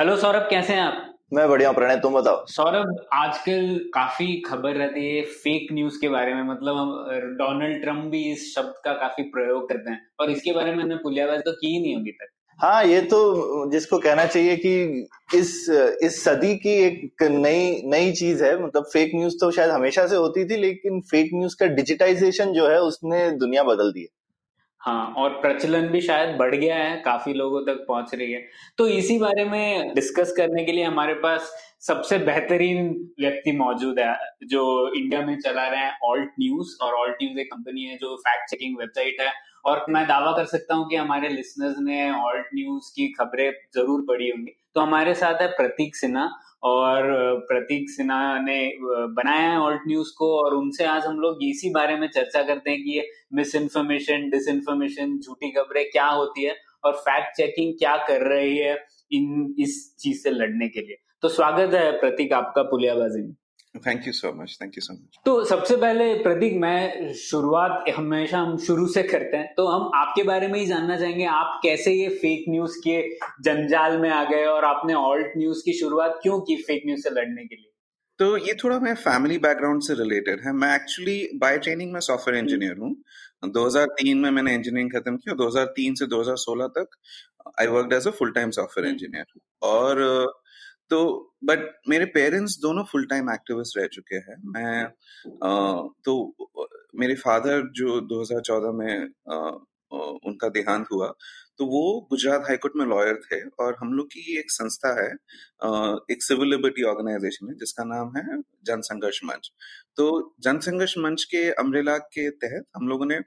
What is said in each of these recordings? Hello Saurabh, कैसे हैं आप? मैं बढ़िया हूँ प्रणय, तुम बताओ। सौरभ, आजकल काफी खबर रहती है फेक न्यूज के बारे में। मतलब हम डोनाल्ड ट्रम्प भी इस शब्द का काफी प्रयोग करते हैं और इसके बारे में हमने पुलियाबाजी तो की ही नहीं अभी तक। हाँ, ये तो जिसको कहना चाहिए कि इस सदी की एक नई चीज है। मतलब फेक न्यूज तो शायद हमेशा से होती थी, लेकिन फेक न्यूज का डिजिटाइजेशन जो है उसने दुनिया बदल दी है। हाँ, और प्रचलन भी शायद बढ़ गया है, काफी लोगों तक पहुंच रही है। तो इसी बारे में डिस्कस करने के लिए हमारे पास सबसे बेहतरीन व्यक्ति मौजूद है जो इंडिया में चला रहे हैं ऑल्ट न्यूज। और ऑल्ट न्यूज एक कंपनी है जो फैक्ट चेकिंग वेबसाइट है, और मैं दावा कर सकता हूँ कि हमारे लिसनर्स ने ऑल्ट न्यूज की खबरें जरूर पढ़ी होंगी। तो हमारे साथ है प्रतीक सिन्हा, और प्रतीक सिन्हा ने बनाया है ऑल्ट न्यूज को, और उनसे आज हम लोग इसी बारे में चर्चा करते हैं कि ये मिस इन्फॉर्मेशन, डिस इन्फॉर्मेशन, झूठी खबरें क्या होती है और फैक्ट चेकिंग क्या कर रही है इस चीज से लड़ने के लिए। तो स्वागत है प्रतीक आपका पुलियाबाजी में। Thank you so much. तो सबसे पहले प्रतीक, मैं शुरुआत हमेशा हम शुरू से करते हैं, तो हम आपके बारे में ही जानना चाहेंगे। आप कैसे ये फेक न्यूज के जंजाल में आ गए और आपने ऑल्ट न्यूज की शुरुआत क्यों की फेक न्यूज से लड़ने के लिए? तो ये थोड़ा मैं फैमिली बैकग्राउंड से रिलेटेड है। मैं एक्चुअली बाय ट्रेनिंग में सॉफ्टवेयर इंजीनियर हूँ। 2003 में मैंने इंजीनियरिंग खत्म की और 2003 से 2016 तक I worked as a full time software engineer. और तो बट मेरे पेरेंट्स दोनों फुल टाइम एक्टिविस्ट रह चुके हैं। मैं तो मेरे फादर जो 2014 में उनका देहांत हुआ, तो वो गुजरात हाईकोर्ट में लॉयर थे। और हम लोग की एक संस्था है, एक सिविल लिबर्टी ऑर्गेनाइजेशन है जिसका नाम है जनसंघर्ष मंच। तो जनसंघर्ष मंच के अम्ब्रेला के तहत हम लोगों ने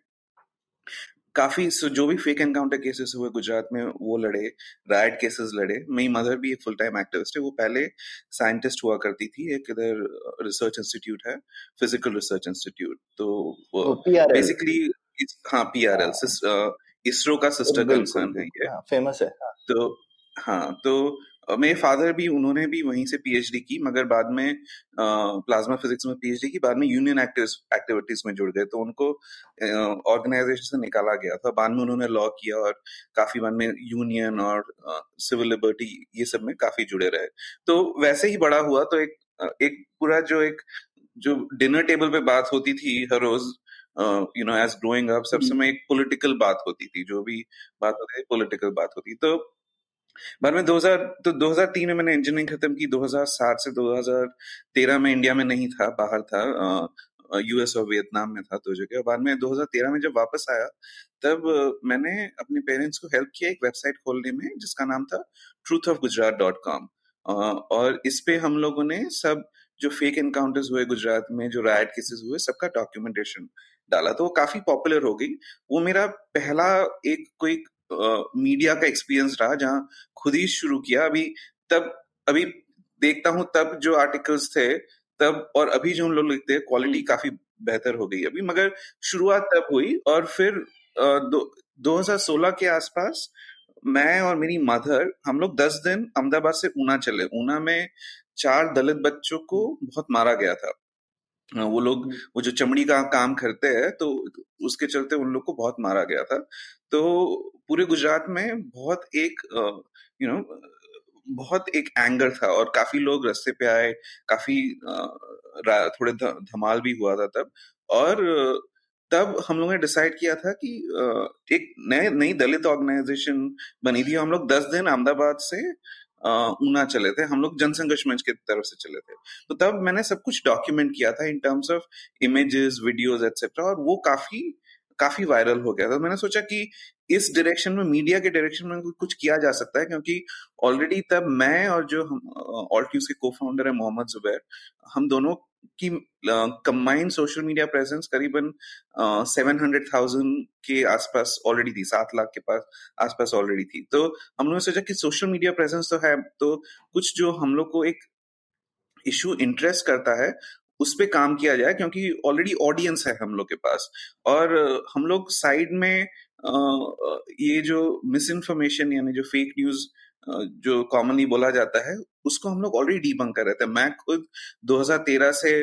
काफी जो भी फेक एनकाउंटर केसेस हुए गुजरात में वो लड़े, राइट केसेस लड़े। मेरी मदर भी एक फुल टाइम एक्टिविस्ट है। वो पहले साइंटिस्ट हुआ करती थी, एक इधर रिसर्च इंस्टीट्यूट है, फिजिकल रिसर्च इंस्टीट्यूट, तो बेसिकली हाँ PRL इसरो का सिस्टर कंसर्न है, ये फेमस है। तो हाँ, तो मेरे फादर भी, उन्होंने भी वहीं से PhD की, मगर बाद में प्लाज्मा फिजिक्स में PhD की, बाद में यूनियन एक्टिविटीज में जुड़ गए। तो उनको ऑर्गेनाइजेशन से निकाला गया था। बाद में उन्होंने लॉ किया और काफी बाद में यूनियन और सिविल लिबर्टी ये सब में काफी जुड़े रहे। तो वैसे ही बड़ा हुआ। तो एक पूरा जो डिनर टेबल पे बात होती थी हर रोज, you know, as growing up, सब समय एक पॉलिटिकल बात होती थी, जो भी बात होती थी पॉलिटिकल बात होती। तो बाद में 2003 में मैंने इंजीनियरिंग खत्म की। 2007 से 2013 में इंडिया में नहीं था, बाहर था, US और वियतनाम में था दो जगह। बाद में 2013 में जब वापस आया, तब मैंने अपने पेरेंट्स को हेल्प किया एक वेबसाइट खोलने में जिसका नाम था truthofgujarat.com। और इस पे हम लोगों ने सब जो फेक एनकाउंटर्स हुए गुजरात में, जो रायट केसेस हुए, सबका डॉक्यूमेंटेशन डाला। तो वो काफी पॉपुलर हो गई। वो मेरा पहला एक कोई मीडिया का एक्सपीरियंस रहा जहाँ खुद ही शुरू किया। अभी देखता हूँ तब जो आर्टिकल्स थे तब और अभी जो हम लोग लिखते हैं, क्वालिटी काफी बेहतर हो गई अभी, मगर शुरुआत तब हुई। और फिर 2016 के आसपास मैं और मेरी मदर, हम लोग 10 दिन अहमदाबाद से ऊना चले। ऊना में 4 दलित बच्चों को बहुत मारा गया था। वो लोग वो जो चमड़ी का काम करते हैं, तो उसके चलते उन लोग को बहुत मारा गया था। तो पूरे गुजरात में बहुत एक बहुत एक एंगर था और काफी लोग रास्ते पे आए, काफी थोड़े धमाल भी हुआ था तब। और तब हम लोगों ने डिसाइड किया था कि एक नई दलित ऑर्गेनाइजेशन बनी थी। हम लोग 10 दिन अहमदाबाद से ऊना चले थे। हम लोग जनसंघर्ष मंच की तरफ से चले थे। तो तब मैंने सब कुछ डॉक्यूमेंट किया था in terms of images, videos etcetera, और वो काफी वायरल हो गया था। मैंने सोचा कि इस डायरेक्शन में, मीडिया के डायरेक्शन में कुछ किया जा सकता है, क्योंकि ऑलरेडी तब मैं और जो ऑल्ट न्यूज के को फाउंडर है मोहम्मद जुबैर, हम दोनों की कंबाइंड सोशल मीडिया प्रेजेंस करीबन 700,000 के आसपास ऑलरेडी थी, 7 लाख के पास आसपास ऑलरेडी थी। तो हम लोगों ने सोचा कि सोशल मीडिया प्रेजेंस तो है, तो कुछ जो हम लोग को एक इशू इंटरेस्ट करता है उस पे काम किया जाए, क्योंकि ऑलरेडी ऑडियंस है हम लोग के पास। और हम लोग साइड में ये जो मिस इन्फॉर्मेशन यानी जो फेक न्यूज जो कॉमनली बोला जाता है उसको हम लोग ऑलरेडी डीबंक कर रहे थे। मैं खुद 2013 से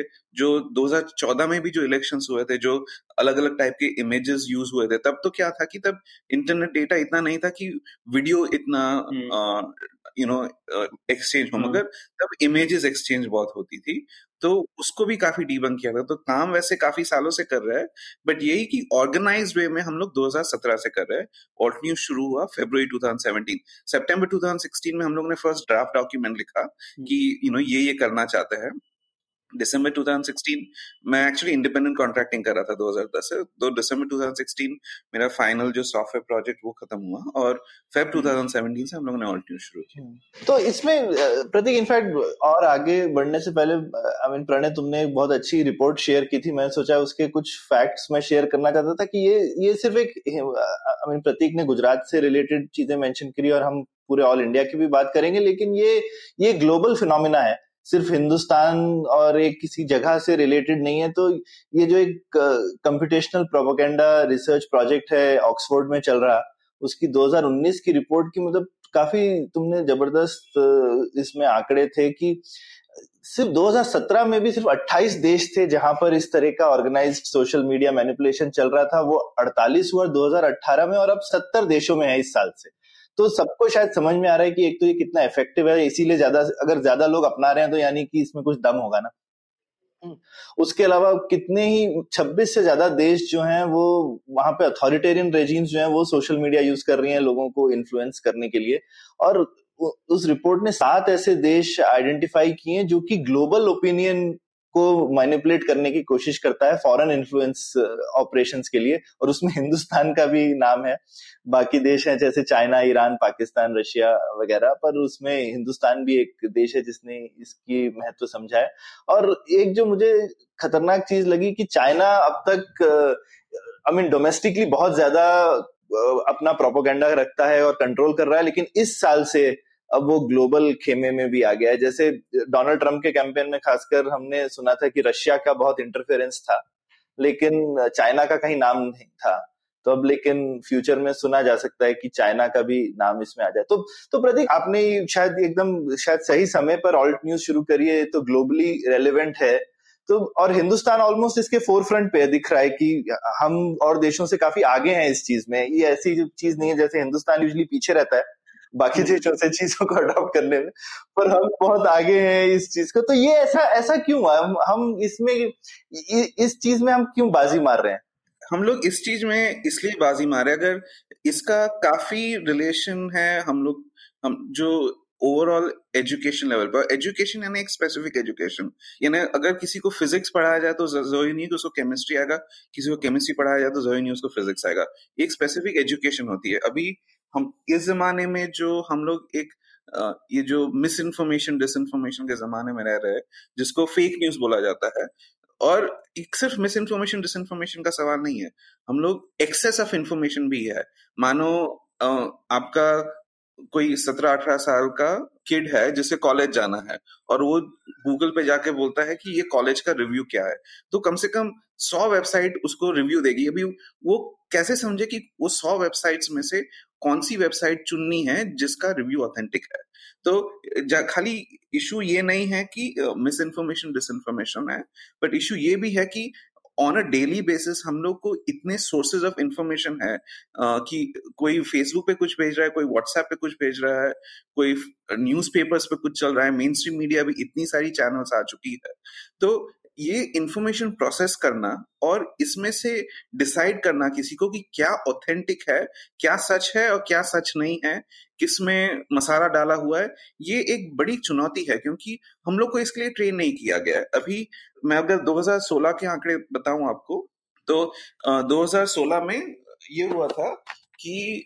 जो 2014 में भी जो इलेक्शंस हुए थे, जो अलग अलग टाइप के इमेजेस यूज हुए थे, तब तो क्या था कि तब इंटरनेट डेटा इतना नहीं था कि वीडियो इतना एक्सचेंज हो, मगर तब इमेजेस एक्सचेंज बहुत होती थी, तो उसको भी काफी डीबंक किया था। तो काम वैसे काफी सालों से कर रहे हैं, बट यही कि ऑर्गेनाइज्ड वे में हम लोग 2017 से कर रहे हैं। ऑल्ट न्यूज शुरू हुआ फरवरी 2017, सितंबर 2016 में हम लोग ने फर्स्ट ड्राफ्ट डॉक्यूमेंट लिखा कि ये करना चाहते हैं। दिसंबर 2016 मैं एक्चुअली इंडिपेंडेंट कॉन्ट्रैक्टिंग कर रहा था 2010 से, तो दिसंबर 2016 मेरा फाइनल जो सॉफ्टवेयर प्रोजेक्ट वो खत्म हुआ और फेब 2017 से हम लोगों ने ऑल्ट न्यूज शुरू किया। तो इसमें प्रतीक, इनफैक्ट और आगे बढ़ने से पहले प्रणय, तुमने एक बहुत अच्छी रिपोर्ट शेयर की थी, मैंने सोचा उसके कुछ फैक्ट्स मैं शेयर करना चाहता था कि ये सिर्फ एक प्रतीक ने गुजरात से रिलेटेड चीजें मेंशन करी और हम पूरे ऑल इंडिया की भी बात करेंगे, लेकिन ये ग्लोबल फिनोमिना है, सिर्फ हिंदुस्तान और एक किसी जगह से रिलेटेड नहीं है। तो ये जो एक कंप्यूटेशनल प्रोपेगेंडा रिसर्च प्रोजेक्ट है ऑक्सफोर्ड में चल रहा, उसकी 2019 की रिपोर्ट की मतलब काफी तुमने जबरदस्त इसमें आंकड़े थे कि सिर्फ 2017 में भी सिर्फ 28 देश थे जहां पर इस तरह का ऑर्गेनाइज्ड सोशल मीडिया मैनिपुलेशन चल रहा था, वो 48 हुआ 2018 में और अब 70 देशों में है इस साल से। तो सबको शायद समझ में आ रहा है कि एक तो ये कितना इफेक्टिव है, इसीलिए अगर ज्यादा लोग अपना रहे हैं तो यानी कि इसमें कुछ दम होगा ना। उसके अलावा कितने ही 26 से ज्यादा देश जो हैं वो वहां पे अथॉरिटेरियन रेजिम्स जो हैं वो सोशल मीडिया यूज कर रही हैं लोगों को इन्फ्लुएंस करने के लिए। और उस रिपोर्ट ने 7 ऐसे देश आइडेंटिफाई किए जो कि ग्लोबल ओपिनियन को मैनिपुलेट करने की कोशिश करता है फॉरेन इन्फ्लुएंस ऑपरेशंस के लिए, और उसमें हिंदुस्तान का भी नाम है। बाकी देश हैं जैसे चाइना, ईरान, पाकिस्तान, रशिया वगैरह, पर उसमें हिंदुस्तान भी एक देश है जिसने इसकी महत्व समझा है। और एक जो मुझे खतरनाक चीज लगी कि चाइना अब तक डोमेस्टिकली बहुत ज्यादा अपना प्रोपेगेंडा रखता है और कंट्रोल कर रहा है, लेकिन इस साल से अब वो ग्लोबल खेमे में भी आ गया है। जैसे डोनाल्ड ट्रम्प के कैंपेन में खासकर हमने सुना था कि रशिया का बहुत इंटरफेरेंस था, लेकिन चाइना का कहीं नाम नहीं था। तो अब लेकिन फ्यूचर में सुना जा सकता है कि चाइना का भी नाम इसमें आ जाए। तो प्रतीक, आपने शायद एकदम सही समय पर ऑल्ट न्यूज शुरू करी है, तो ग्लोबली रेलिवेंट है, तो और हिंदुस्तान ऑलमोस्ट इसके फोरफ्रंट पे दिख रहा है कि हम और देशों से काफी आगे हैं इस चीज में। ये ऐसी चीज नहीं है जैसे हिंदुस्तान यूजली पीछे रहता है बाकी देशों से चीजों को अडॉप्ट करने में, पर हम बहुत आगे हैं इस चीज को। तो ये ऐसा क्यों हुआ, हम इसमें इस चीज में हम क्यों बाजी मार रहे हैं? हम लोग इस चीज में इसलिए बाजी मारे, अगर इसका काफी रिलेशन है हम जो ओवरऑल एजुकेशन लेवल पर, एजुकेशन यानी एक स्पेसिफिक एजुकेशन, यानी अगर किसी को फिजिक्स पढ़ाया जाए तो जरूरी नहीं कि उसको केमिस्ट्री आएगा, किसी को केमिस्ट्री पढ़ाया जाए तो जरूरी नहीं उसको फिजिक्स आएगा, एक स्पेसिफिक एजुकेशन होती है। अभी हम इस जमाने में जो हम लोग एक ये जो मिस इन्फॉर्मेशन डिसइन्फॉर्मेशन के जमाने में रह रहे हैं जिसको फेक न्यूज बोला जाता है, और एक सिर्फ मिस इन्फॉर्मेशन डिसइन्फॉर्मेशन का सवाल नहीं है, हम लोग एक्सेस ऑफ इन्फॉर्मेशन भी है। मानो आपका कोई 17-18 साल का किड है जिसे कॉलेज जाना है और वो गूगल पे जाके बोलता है कि ये कॉलेज का रिव्यू क्या है, तो कम से कम 100 वेबसाइट उसको रिव्यू देगी। अभी वो कैसे समझे कि वो 100 वेबसाइट्स में से कौन सी वेबसाइट चुननी है जिसका रिव्यू ऑथेंटिक है। तो खाली इशू ये नहीं है कि मिस इन्फॉर्मेशन डिसइन्फॉर्मेशन है, बट इशू ये भी है कि ऑन अ डेली बेसिस हम लोग को इतने सोर्सेज ऑफ इन्फॉर्मेशन है कि कोई फेसबुक पे कुछ भेज रहा है, कोई व्हाट्सएप पे कुछ भेज रहा है, कोई न्यूज़पेपर्स पे कुछ चल रहा है, मेन स्ट्रीम मीडिया भी इतनी सारी चैनल्स आ चुकी है। तो ये इन्फॉर्मेशन प्रोसेस करना और इसमें से डिसाइड करना किसी को कि क्या ऑथेंटिक है, क्या सच है और क्या सच नहीं है, किसमें मसाला डाला हुआ है, ये एक बड़ी चुनौती है क्योंकि हम लोग को इसके लिए ट्रेन नहीं किया गया है। अभी मैं अगर 2016 के आंकड़े बताऊं आपको, तो 2016 में ये हुआ था कि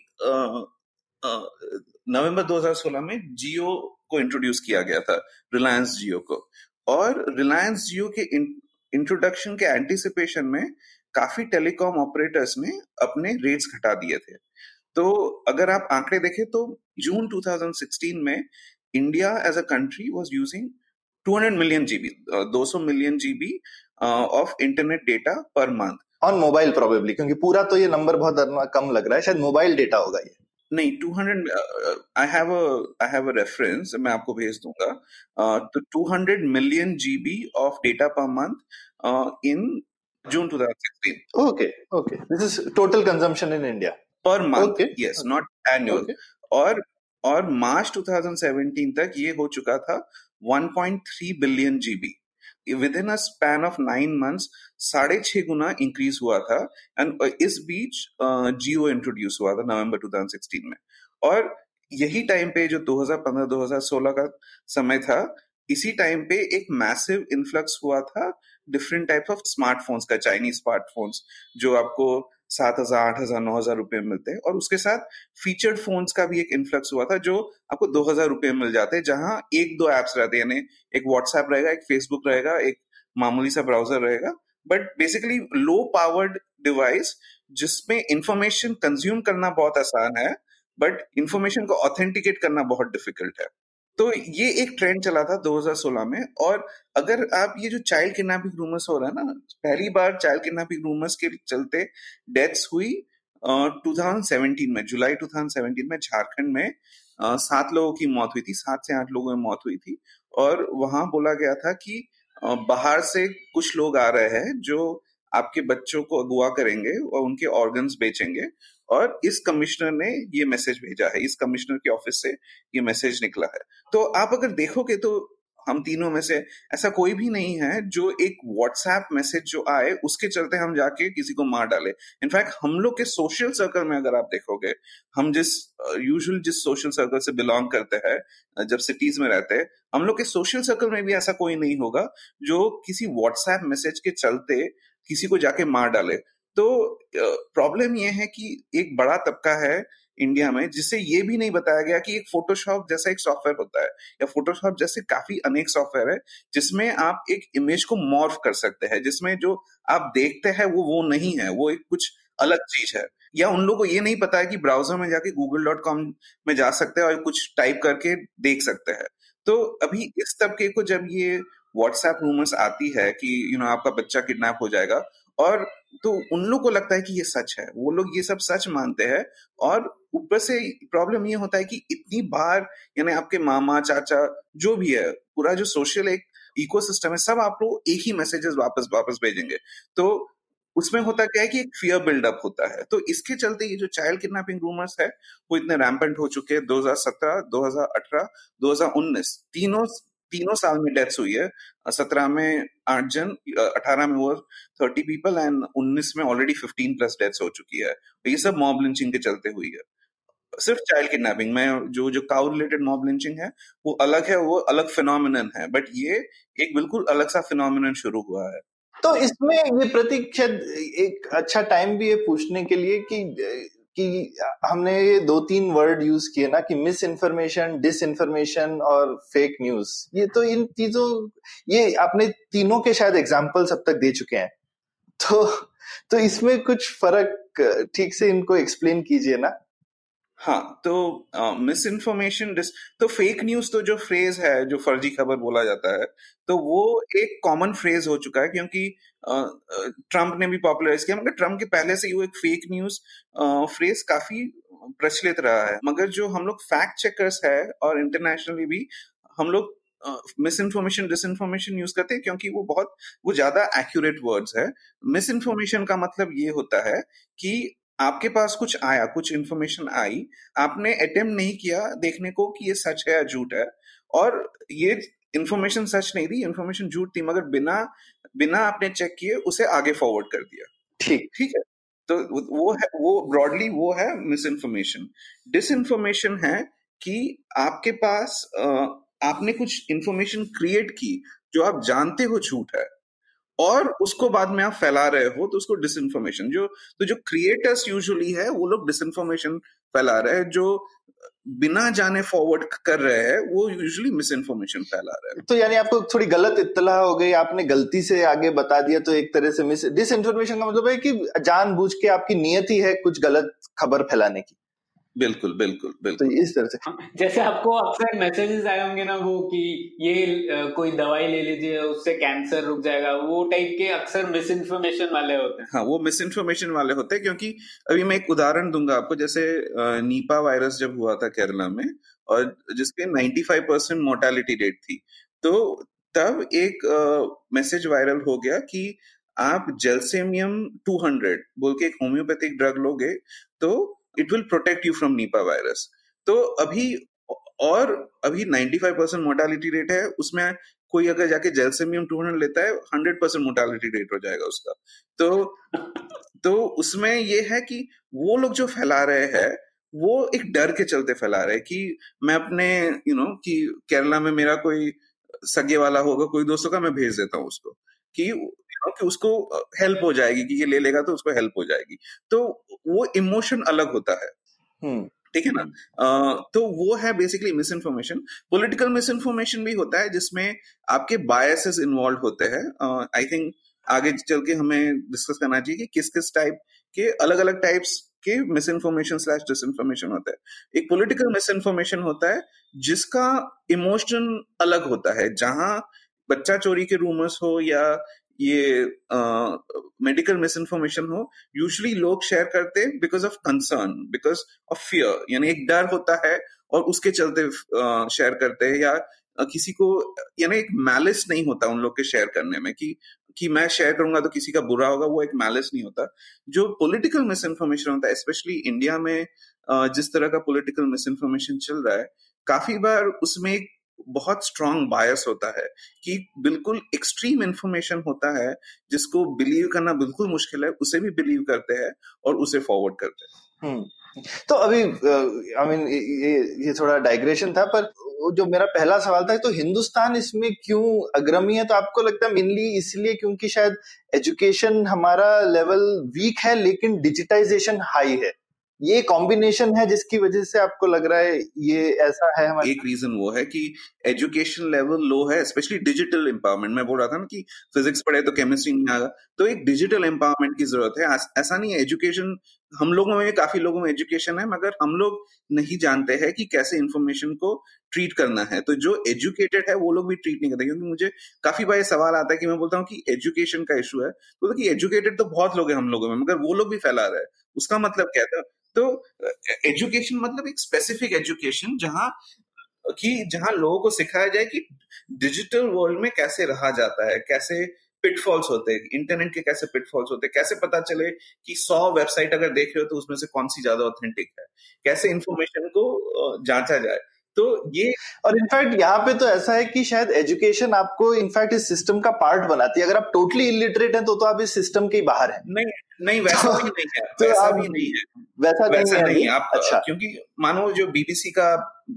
नवंबर 2016 में जियो को इंट्रोड्यूस किया गया था, रिलायंस जियो को, और रिलायंस जियो के इंट्रोडक्शन के एंटीसिपेशन में काफी टेलीकॉम ऑपरेटर्स ने अपने रेट्स घटा दिए थे। तो अगर आप आंकड़े देखें तो जून 2016 में India as a country was using 200 million GB of internet data per month on mobile probably, क्योंकि पूरा तो ये नंबर बहुत कम लग रहा है, शायद मोबाइल डेटा होगा ये, नहीं 200 आई हैव अ रेफरेंस, मैं आपको भेज दूंगा। तो 200 million GB of data per month in June 2016। Okay this is total consumption in India per month, yes, not annual. और मार्च 2017 तक ये हो चुका था 1.3 billion GB. Within a span of 9 months 6.5 गुना इंक्रीज हुआ था। एंड इस बीच जियो इंट्रोड्यूस हुआ था नवंबर 2016 में, और यही टाइम पे जो 2015-2016 का समय था, इसी टाइम पे एक मैसिव इन्फ्लक्स हुआ था डिफरेंट टाइप्स ऑफ स्मार्टफोन्स का, चाइनीज स्मार्टफोन्स जो आपको 7,000, 8,000, 9,000 रुपए मिलते हैं, और उसके साथ फीचर्ड फोन्स का भी एक इन्फ्लक्स हुआ था जो आपको 2,000 रुपए मिल जाते हैं, जहां 1-2 एप्स रहते हैं, यानी एक व्हाट्सएप रहेगा, एक फेसबुक रहेगा, एक मामूली सा ब्राउजर रहेगा, but basically low powered device जिसमें इंफॉर्मेशन कंज्यूम करना बहुत आसान है बट इंफॉर्मेशन को ऑथेंटिकेट करना बहुत डिफिकल्ट है। तो ये एक ट्रेंड चला था 2016 में। और अगर आप ये जो चाइल्ड किडनैपिंग रूमर्स हो रहा है ना, पहली बार चाइल्ड किडनैपिंग रूमर्स के चलते डेथ्स हुई 2017 में, जुलाई 2017 में झारखंड में 7 लोगों की मौत हुई थी, 7 से 8 लोगों की मौत हुई थी, और वहां बोला गया था कि बाहर से कुछ लोग आ रहे हैं जो आपके बच्चों को अगवा करेंगे और उनके ऑर्गन्स बेचेंगे, और इस कमिश्नर ने ये मैसेज भेजा है, इस कमिश्नर के ऑफिस से ये मैसेज निकला है। तो आप अगर देखोगे तो हम तीनों में से ऐसा कोई भी नहीं है जो एक व्हाट्सएप मैसेज जो आए उसके चलते हम जाके किसी को मार डाले। इनफैक्ट हम लोग के सोशल सर्कल में अगर आप देखोगे, हम जिस सोशल सर्कल से बिलोंग करते हैं जब सिटीज में रहते हैं, हम लोग के सोशल सर्कल में भी ऐसा कोई नहीं होगा जो किसी व्हाट्सएप मैसेज के चलते किसी को जाके मार डाले। तो प्रॉब्लम यह है कि एक बड़ा तबका है इंडिया में जिसे ये भी नहीं बताया गया कि एक फोटोशॉप जैसा एक सॉफ्टवेयर होता है, या फोटोशॉप जैसे काफी अनेक सॉफ्टवेयर है जिसमें आप एक इमेज को मॉर्फ कर सकते हैं, जिसमें जो आप देखते हैं वो नहीं है, वो एक कुछ अलग चीज है। या उन लोगों को ये नहीं पता है कि ब्राउजर में जाके google.com में जा सकते हैं और कुछ टाइप करके देख सकते हैं। तो अभी इस तबके को जब ये व्हाट्सएप रूमर्स आती है कि आपका बच्चा किडनैप हो जाएगा, और तो उन लोग को लगता है कि ये सच है, वो लोग ये सब सच मानते हैं। और ऊपर से प्रॉब्लम ये होता है कि इतनी बार, यानी आपके मामा चाचा जो भी है, पूरा जो सोशल एक इकोसिस्टम है, सब आप लोग एक ही मैसेजेस वापस भेजेंगे। तो उसमें होता क्या है कि एक फियर बिल्डअप होता है। तो इसके चलते ये जो चाइल्ड किडनैपिंग रूमर्स है वो इतने रैम्पेंट हो चुके हैं। 2017, 2018, 2019 तीनों साल में डेथ्स हुई है। 17 में 8 जन, 18 में वो 30 पीपल, एंड 19 में ऑलरेडी 15+ डेथ्स हो चुकी है। तो ये सब मॉब लिंचिंग के चलते हुई है, सिर्फ चाइल्ड किडनैपिंग में। जो काउ रिलेटेड मॉब लिंचिंग है वो अलग है, वो अलग फिनोमिनन है, बट ये एक बिल्कुल अलग सा फिनोमिनन शुरू हुआ है। तो इसमें ये प्रतीक्षा एक अच्छा टाइम भी है पूछने के लिए कि हमने ये 2-3 वर्ड यूज किए ना, कि मिस इन्फॉर्मेशन, डिस इन्फॉर्मेशन और फेक न्यूज। ये तो इन चीजों, ये आपने तीनों के शायद एग्जाम्पल्स अब तक दे चुके हैं, तो इसमें कुछ फर्क ठीक से इनको एक्सप्लेन कीजिए ना। हाँ, तो मिस इन्फॉर्मेशन, तो फेक न्यूज तो जो फ्रेज है, जो फर्जी खबर बोला जाता है, तो वो एक कॉमन फ्रेज हो चुका है, क्योंकि ट्रम्प ने भी पॉपुलराइज किया। मगर ट्रम्प के पहले से ही वो एक फेक न्यूज फ्रेज काफी प्रचलित रहा है। मगर जो हम लोग फैक्ट चेकर्स है और इंटरनेशनली भी हम लोग miss information, dish information use करते हैं, क्योंकि वो ज्यादा एक्यूरेट वर्ड्स है। मिस इन्फॉर्मेशन का मतलब ये होता है कि आपके पास कुछ आया, कुछ इन्फॉर्मेशन आई, आपने अटेम्प्ट नहीं किया देखने को कि ये सच है या झूठ है, और ये इन्फॉर्मेशन सच नहीं थी, इन्फॉर्मेशन झूठ थी, मगर बिना आपने चेक किए उसे आगे फॉरवर्ड कर दिया। ठीक है, तो वो ब्रॉडली वो है मिस इन्फॉर्मेशन। डिस इन्फॉर्मेशन है कि आपके पास आपने कुछ इन्फॉर्मेशन क्रिएट की जो आप जानते हो झूठ है और उसको बाद में आप फैला रहे हो, तो उसको डिसइंफॉर्मेशन। जो क्रिएटर्स यूजुअली है वो लोग डिसइंफॉर्मेशन फैला रहे हैं, जो बिना जाने फॉरवर्ड कर रहे हैं वो यूजुअली मिस इन्फॉर्मेशन फैला रहे हैं। तो यानी आपको थोड़ी गलत इत्तला हो गई, आपने गलती से आगे बता दिया, तो एक तरह से मिस डिसइंफॉर्मेशन का मतलब है कि जानबूझ के आपकी नियत ही है कुछ गलत खबर फैलाने की। बिल्कुल बिल्कुल बिल्कुल। तो इस तरह से जैसे आपको अक्सर मैसेजेस आए होंगे ना वो कि ये कोई दवाई ले लीजिए उससे कैंसर रुक जाएगा, वो टाइप के अक्सर मिस इन्फॉर्मेशन वाले होते हैं। हाँ, वो मिस इन्फॉर्मेशन वाले होते हैं, क्योंकि अभी मैं एक उदाहरण दूंगा आपको। जैसे नीपा वायरस जब हुआ था केरला में और जिसके 95% मोर्टेलिटी रेट थी, तो तब एक मैसेज वायरल हो गया कि आप जेलसेमियम 200 बोल के एक होम्योपैथिक ड्रग लोगे तो it will protect you from Nipah virus. तो अभी 95% मोर्टालिटी रेट है, उसमें कोई अगर जाके जेलसेमियम 200 लेता है 100% मोर्टालिटी रेट हो जाएगा उसका। तो उसमें ये है कि वो लोग जो फैला रहे हैं वो एक डर के चलते फैला रहे हैं कि मैं अपने कि केरला में मेरा कोई सगे वाला होगा, कोई दोस्तों का, मैं भेज देता हूँ उसको कि उसको हेल्प हो जाएगी, कि ये ले लेगा तो उसको हेल्प हो जाएगी। तो वो इमोशन अलग होता है, ठीक है ना। तो वो है basically misinformation. Political miss information भी होता है जिसमें आपके बायसेस इन्वॉल्व होते हैं। आई थिंक आगे चल के हमें डिस्कस करना चाहिए कि किस किस टाइप के अलग अलग टाइप्स के मिस इन्फॉर्मेशन / डिसइंफॉर्मेशन होता है। एक पॉलिटिकल मिस इन्फॉर्मेशन होता है जिसका इमोशन अलग होता है, जहां बच्चा चोरी के रूमर्स हो या ये मेडिकल मिस इन्फॉर्मेशन हो, यूजुअली लोग शेयर करते हैं because of concern, because of fear, यानी एक डर होता है और उसके चलते शेयर करते हैं, या किसी को, यानी एक मैलिस नहीं होता उन लोग के शेयर करने में कि मैं शेयर करूंगा तो किसी का बुरा होगा, वो एक मैलिस नहीं होता। जो पॉलिटिकल मिस इन्फॉर्मेशन होता है, स्पेशली इंडिया में जिस तरह का पॉलिटिकल मिस इन्फॉर्मेशन चल रहा है, काफी बार उसमें एक बहुत स्ट्रॉन्ग बायस होता है कि बिल्कुल एक्सट्रीम इन्फॉर्मेशन होता है जिसको बिलीव करना बिल्कुल मुश्किल है, उसे भी बिलीव करते हैं और उसे फॉरवर्ड करते हैं। तो अभी ये थोड़ा डाइग्रेशन था, पर जो मेरा पहला सवाल था, तो हिंदुस्तान इसमें क्यों अग्रणी है? तो आपको लगता है मेनली इसलिए क्योंकि शायद एजुकेशन हमारा लेवल वीक है लेकिन डिजिटाइजेशन हाई है, ये कॉम्बिनेशन है जिसकी वजह से आपको लग रहा है ये ऐसा है हमारे? एक रीजन वो है कि एजुकेशन लेवल लो है, स्पेशली डिजिटल एम्पावरमेंट। मैं बोल रहा था ना कि फिजिक्स पढ़े तो केमिस्ट्री नहीं आएगा, तो एक डिजिटल एम्पावरमेंट की जरूरत है। ऐसा नहीं है, एजुकेशन हम लोगों में, काफी लोगों में एजुकेशन है, मगर हम लोग नहीं जानते हैं कि कैसे इन्फॉर्मेशन को ट्रीट करना है। तो जो एजुकेटेड है वो लोग भी ट्रीट नहीं करते, क्योंकि मुझे काफी बार सवाल आता है कि मैं बोलता हूँ कि एजुकेशन का इशू है, बोलते कि एजुकेटेड तो बहुत लोग हैं हम लोगों में, मगर वो लोग भी फैला रहे हैं, उसका मतलब क्या था? तो एजुकेशन मतलब एक स्पेसिफिक एजुकेशन जहां लोगों को सिखाया जाए कि डिजिटल वर्ल्ड में कैसे रहा जाता है, कैसे पिटफॉल्स होते हैं इंटरनेट के, कैसे पिटफॉल्स होते हैं, कैसे पता चले कि 100 वेबसाइट अगर देख रहे हो तो उसमें से कौन सी ज्यादा ऑथेंटिक है, कैसे इंफॉर्मेशन को जांचा जाए। तो ये, और इनफैक्ट यहाँ पे तो ऐसा है कि शायद एजुकेशन आपको इनफैक्ट इस सिस्टम का पार्ट बनाती है। अगर आप टोटली इलिटरेट हैं तो आप इस सिस्टम के ही बाहर हैं। नहीं, वैसा भी नहीं है, वैसा नहीं है। आप, अच्छा, क्योंकि मानो जो बीबीसी का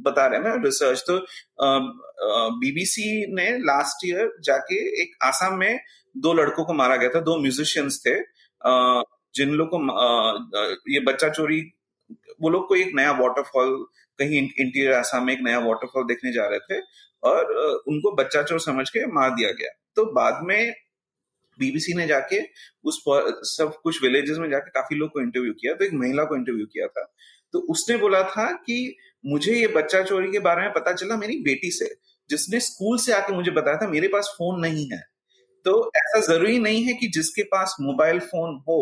बता रहे हैं ना रिसर्च, तो बीबीसी ने लास्ट ईयर जाके एक आसाम में 2 लड़कों को मारा गया था, 2 म्यूजिशियंस थे, जिन लोगों को ये बच्चा चोरी, वो लोग को एक नया वाटरफॉल, कहीं इंटीरियर आसाम में एक नया वाटरफॉल देखने जा रहे थे और उनको बच्चा चोर समझ के मार दिया गया। तो बाद में बीबीसी ने जाके उस सब कुछ विलेजेस में जाके काफी लोग को इंटरव्यू किया, तो एक महिला को इंटरव्यू किया था, तो उसने बोला था कि मुझे ये बच्चा चोरी के बारे में पता चला मेरी बेटी से, जिसने स्कूल से आके मुझे बताया था, मेरे पास फोन नहीं है। तो ऐसा जरूरी नहीं है कि जिसके पास मोबाइल फोन हो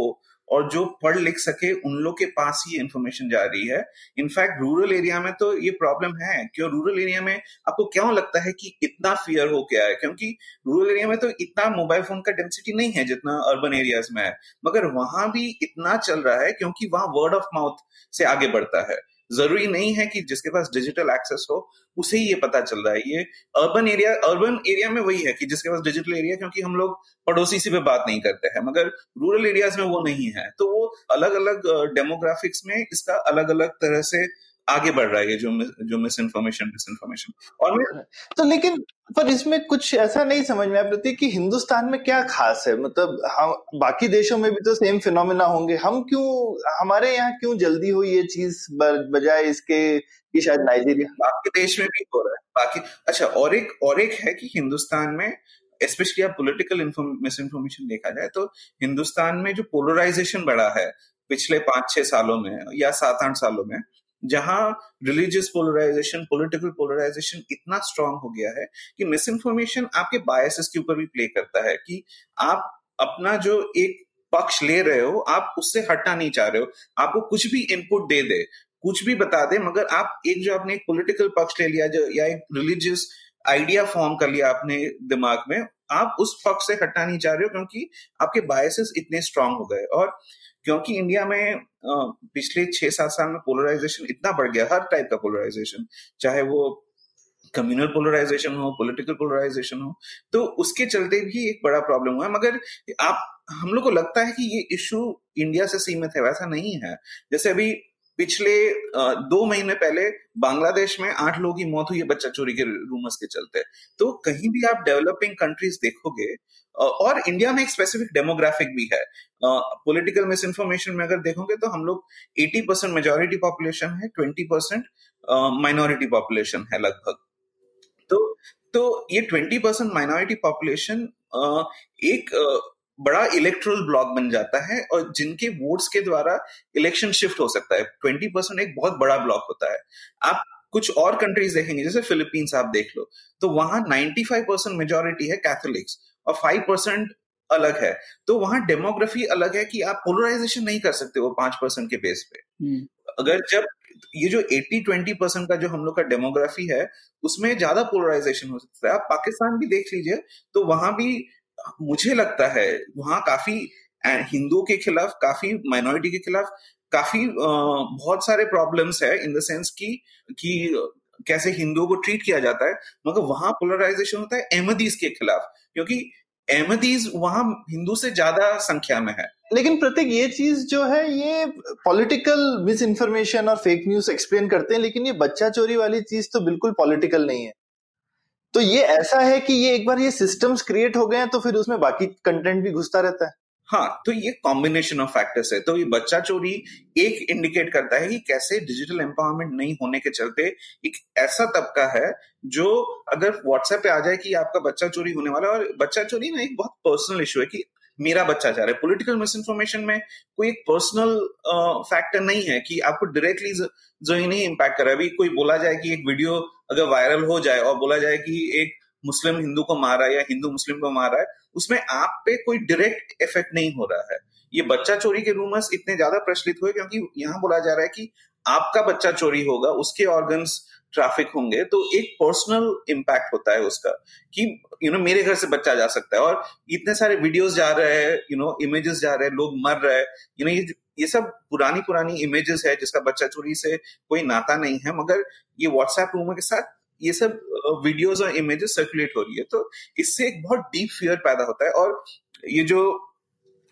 और जो पढ़ लिख सके उन लोग के पास ही इन्फॉर्मेशन जा रही है। इनफैक्ट रूरल एरिया में तो ये प्रॉब्लम है। क्यों रूरल एरिया में आपको क्यों लगता है कि इतना फियर हो गया है? क्योंकि रूरल एरिया में तो इतना मोबाइल फोन का डेंसिटी नहीं है जितना अर्बन एरियाज में है, मगर वहां भी इतना चल रहा है क्योंकि वहां वर्ड ऑफ माउथ से आगे बढ़ता है। जरूरी नहीं है कि जिसके पास डिजिटल एक्सेस हो उसे ही ये पता चल रहा है। ये अर्बन एरिया में वही है कि जिसके पास डिजिटल एरिया, क्योंकि हम लोग पड़ोसी से भी बात नहीं करते हैं, मगर रूरल एरियाज में वो नहीं है। तो वो अलग अलग डेमोग्राफिक्स में इसका अलग अलग तरह से आगे बढ़ रहा है जो मिस इन्फॉर्मेशन डिसइन्फॉर्मेशन। और तो लेकिन पर इसमें कुछ ऐसा नहीं समझ में आया प्रतीक कि हिंदुस्तान में क्या खास है, मतलब हम बाकी देशों में भी तो सेम फिनोमिना होंगे, हम क्यों, हमारे यहाँ क्यों जल्दी हो ये चीज बजाय इसके कि शायद नाइजीरिया बाकी देश में भी हो रहा है बाकी। अच्छा, और एक है कि हिंदुस्तान में स्पेशली आप पॉलिटिकल मिस इन्फॉर्मेशन देखा जाए तो हिंदुस्तान में जो पोलराइजेशन बढ़ा है पिछले 5-6 सालों में या 7-8 सालों में, जहां रिलीजियस पोलराइजेशन पॉलिटिकल पोलराइजेशन इतना स्ट्रांग हो गया है कि मिस इन्फॉर्मेशन आपके बायसेस के ऊपर भी प्ले करता है कि आप अपना जो एक पक्ष ले रहे हो आप उससे हटना नहीं चाह रहे हो, आपको कुछ भी इनपुट दे दे कुछ भी बता दे, मगर आप एक जो आपने एक पॉलिटिकल पक्ष ले लिया जो या एक रिलीजियस आइडिया फॉर्म कर लिया अपने दिमाग में, आप उस पक्ष से हटना नहीं चाह रहे हो क्योंकि आपके बायसेस इतने स्ट्रांग हो गए। और क्योंकि इंडिया में पिछले 6-7 साल में पोलराइजेशन इतना बढ़ गया, हर टाइप का पोलराइजेशन, चाहे वो कम्युनल पोलराइजेशन हो पॉलिटिकल पोलराइजेशन हो, तो उसके चलते भी एक बड़ा प्रॉब्लम हुआ। मगर हम लोग को लगता है कि ये इशू इंडिया से सीमित है, वैसा नहीं है। जैसे अभी पिछले 2 महीने पहले बांग्लादेश में 8 लोगों की मौत हुई है बच्चा चोरी के रूमर्स के चलते। तो कहीं भी आप डेवलपिंग कंट्रीज देखोगे, और इंडिया में एक स्पेसिफिक डेमोग्राफिक भी है पॉलिटिकल मिस इन्फॉर्मेशन में, अगर देखोगे तो हम लोग 80% मेजोरिटी पॉपुलेशन है, 20% माइनॉरिटी पॉपुलेशन है लगभग। तो ये 20% माइनॉरिटी पॉपुलेशन एक बड़ा इलेक्ट्रल ब्लॉक बन जाता है और जिनके वोट्स के द्वारा इलेक्शन शिफ्ट हो सकता है। 20% एक बहुत बड़ा ब्लॉक होता है। आप कुछ और कंट्रीज देखेंगे जैसे फिलीपींस आप देख लो, तो वहां 95% मेजोरिटी है कैथोलिक्स और 5% अलग है। तो वहां डेमोग्राफी अलग है कि आप पोलराइजेशन नहीं कर सकते वो 5% के बेस पे। अगर जब ये जो 80-20% का जो हम लोग का डेमोग्राफी है उसमें ज्यादा पोलराइजेशन हो सकता है। आप पाकिस्तान भी देख लीजिए तो वहां भी मुझे लगता है वहां काफी हिंदुओं के खिलाफ काफी माइनॉरिटी के खिलाफ काफी बहुत सारे प्रॉब्लम्स है इन द सेंस कि कैसे हिंदुओं को ट्रीट किया जाता है। मगर वहां पोलराइजेशन होता है अहमदीज के खिलाफ क्योंकि अहमदीज वहां हिंदू से ज्यादा संख्या में है। लेकिन प्रतीक ये चीज जो है ये पॉलिटिकल मिस इन्फॉर्मेशन और फेक न्यूज एक्सप्लेन करते हैं, लेकिन ये बच्चा चोरी वाली चीज तो बिल्कुल पॉलिटिकल नहीं है। तो ये ऐसा है कि ये एक बार ये सिस्टम्स क्रिएट हो गए हैं तो फिर उसमें बाकी कंटेंट भी घुसता रहता है। हाँ, तो ये कॉम्बिनेशन ऑफ फैक्टर्स है। तो ये बच्चा चोरी एक इंडिकेट करता है कि कैसे डिजिटल एम्पावरमेंट नहीं होने के चलते एक ऐसा तबका है जो अगर व्हाट्सएप पे आ जाए कि आपका बच्चा चोरी होने वाला है, और बच्चा चोरी में एक बहुत पर्सनल इशू है कि मेरा बच्चा जा रहा है। पॉलिटिकल मिस इन्फॉर्मेशन में कोई एक पर्सनल फैक्टर नहीं है कि आपको डायरेक्टली जो ही नहीं इम्पैक्ट कर रहा है। अभी कोई बोला जाए कि एक वीडियो अगर वायरल हो जाए और बोला जाए कि एक मुस्लिम हिंदू को मारा है या हिंदू मुस्लिम को मारा है, उसमें आप पे कोई डायरेक्ट इफेक्ट नहीं हो रहा है। ये बच्चा चोरी के रूमर्स इतने ज्यादा प्रचलित हुए क्योंकि यहाँ बोला जा रहा है कि आपका बच्चा चोरी होगा, उसके ऑर्गन्स ट्रैफिक होंगे, तो एक पर्सनल इम्पैक्ट होता है उसका कि मेरे घर से बच्चा जा सकता है। और इतने सारे वीडियोस जा रहे हैं, इमेजेस जा रहे हैं, लोग मर रहे हैं, ये सब पुरानी इमेजेस है जिसका बच्चा चोरी से कोई नाता नहीं है। मगर ये व्हाट्सएप रूमर के साथ ये सब वीडियोस और इमेजेस सर्कुलेट हो रही है, तो इससे एक बहुत डीप फियर पैदा होता है। और ये जो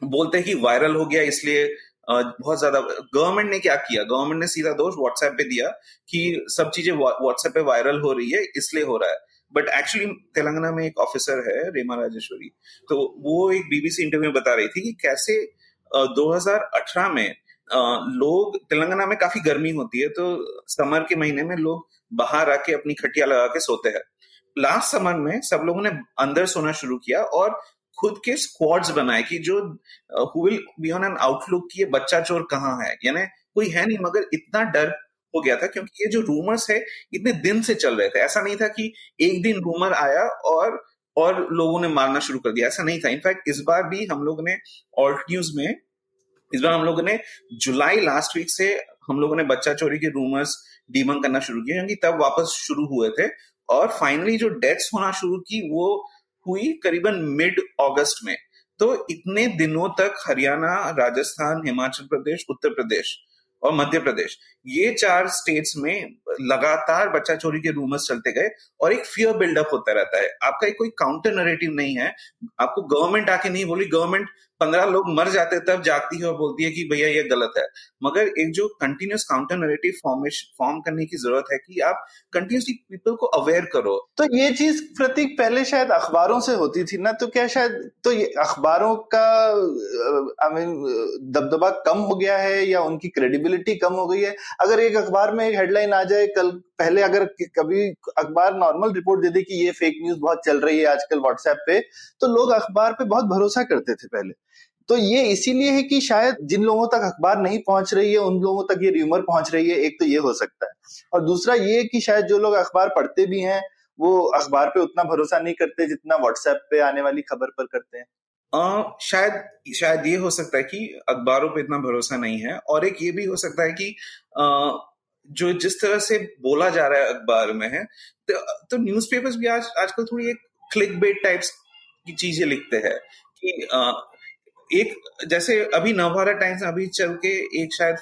बोलते हैं कि वायरल हो गया इसलिए बहुत ज्यादा, गवर्नमेंट ने क्या किया, गवर्नमेंट ने सीधा दोष व्हाट्सएप पे दिया कि सब चीजें व्हाट्सएप पे वायरल हो रही है इसलिए हो रहा है। बट एक्चुअली तेलंगाना में एक ऑफिसर है रेमा राजेश्वरी, तो वो एक बीबीसी इंटरव्यू में बता रही थी कि कैसे 2018 में लोग, तेलंगाना में काफी गर्मी होती है तो समर के महीने में लोग बाहर आके अपनी खटिया लगा के सोते हैं। लास्ट समर में सब लोगों ने अंदर सोना शुरू किया और खुद के स्क्वाड्स बनाए कि जो who will be on an outlook कि ये बच्चा चोर कहाँ है, यानी कोई है नहीं। मगर इतना डर हो गया था क्योंकि ये जो रूमर्स है इतने दिन से चल रहे थे। ऐसा नहीं था कि एक दिन रूमर आया और लोगों ने मारना शुरू कर दिया, ऐसा नहीं था। इनफैक्ट इस बार भी हम लोगों ने ऑल्ट न्यूज में, इस बार हम लोगों ने जुलाई लास्ट वीक से हम लोगों ने बच्चा चोरी के रूमर्स डिबंक करना शुरू किया क्योंकि तब वापस शुरू हुए थे। और फाइनली जो डेथ्स होना शुरू की वो हुई करीबन मिड अगस्त में। तो इतने दिनों तक हरियाणा, राजस्थान, हिमाचल प्रदेश, उत्तर प्रदेश और मध्य प्रदेश ये चार स्टेट्स में लगातार बच्चा चोरी के रूमर्स चलते गए और एक फियर बिल्डअप होता रहता है। आपका कोई काउंटर नरेटिव नहीं है, आपको गवर्नमेंट आके नहीं बोली, गवर्नमेंट 15 लोग मर जाते तब जागती है और बोलती है कि भैया ये गलत है, मगर एक जो कंटिन्यूस काउंटर नरेटिव फॉर्म करने की जरूरत है कि आप कंटिन्यूसली पीपल को अवेयर करो। तो ये चीज प्रतीक पहले शायद अखबारों से होती थी ना, तो क्या शायद तो ये अखबारों का दबदबा कम हो गया है या उनकी क्रेडिबिलिटी कम हो गई है? अगर एक अखबार में एक हेडलाइन आ जाए कल, पहले अगर कभी अखबार नॉर्मल रिपोर्ट दे दे कि ये फेक न्यूज बहुत चल रही है आजकल व्हाट्सएप पे, तो लोग अखबार पे बहुत भरोसा करते थे पहले। तो ये इसीलिए है कि शायद जिन लोगों तक अखबार नहीं पहुंच रही है उन लोगों तक ये र्यूमर पहुंच रही है, एक तो ये हो सकता है, और दूसरा ये कि शायद जो लोग अखबार पढ़ते भी हैं वो अखबार पे उतना भरोसा नहीं करते जितना व्हाट्सएप पे आने वाली खबर पर करते हैं। शायद ये हो सकता है कि अखबारों पे इतना भरोसा नहीं है, और एक ये भी हो सकता है कि जो जिस तरह से बोला जा रहा है अखबार में है तो न्यूज़पेपर्स भी आजकल थोड़ी एक क्लिक बेट टाइप्स की चीजें लिखते हैं कि एक जैसे अभी नवभारत टाइम्स अभी चल के एक शायद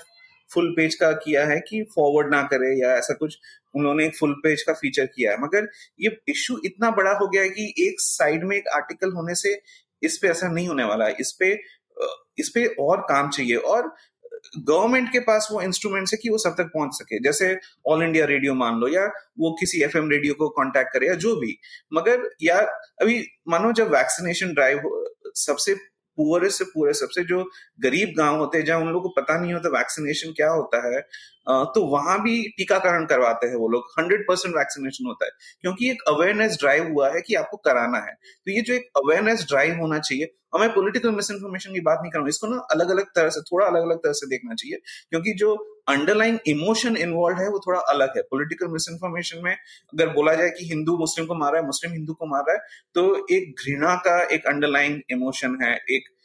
फुल पेज का किया है कि फॉरवर्ड ना करे या ऐसा कुछ, उन्होंने एक फुल पेज का फीचर किया है, मगर ये इश्यू इतना बड़ा हो गया है कि एक साइड में एक आर्टिकल होने से इस पे असर नहीं होने वाला है। इस पे और काम चाहिए और गवर्नमेंट के पास वो इंस्ट्रूमेंट्स है कि वो सब तक पहुंच सके, जैसे ऑल इंडिया रेडियो मान लो या वो किसी एफएम रेडियो को कांटेक्ट करे या जो भी। मगर यार अभी मानो जब वैक्सीनेशन ड्राइव सबसे पूरे से पूरे सबसे जो गरीब गांव होते हैं जहां उन लोगों को पता नहीं होता वैक्सीनेशन क्या होता है, तो वहां भी टीकाकरण करवाते हैं वो लोग, 100% वैक्सीनेशन होता है क्योंकि एक अवेयरनेस ड्राइव हुआ है कि आपको कराना है। तो ये जो एक अवेयरनेस ड्राइव होना चाहिए, और मैं पॉलिटिकल मिस इन्फॉर्मेशन की बात नहीं कर रहा हूँ, इसको ना अलग अलग तरह से देखना चाहिए क्योंकि जो अंडरलाइन इमोशन इन्वॉल्व है वो थोड़ा अलग है। पॉलिटिकल मिस इन्फॉर्मेशन में अगर बोला जाए कि हिंदू मुस्लिम को मार रहा है, मुस्लिम हिंदू को मार रहा है, तो एक घृणा का एक अंडरलाइन इमोशन है, एक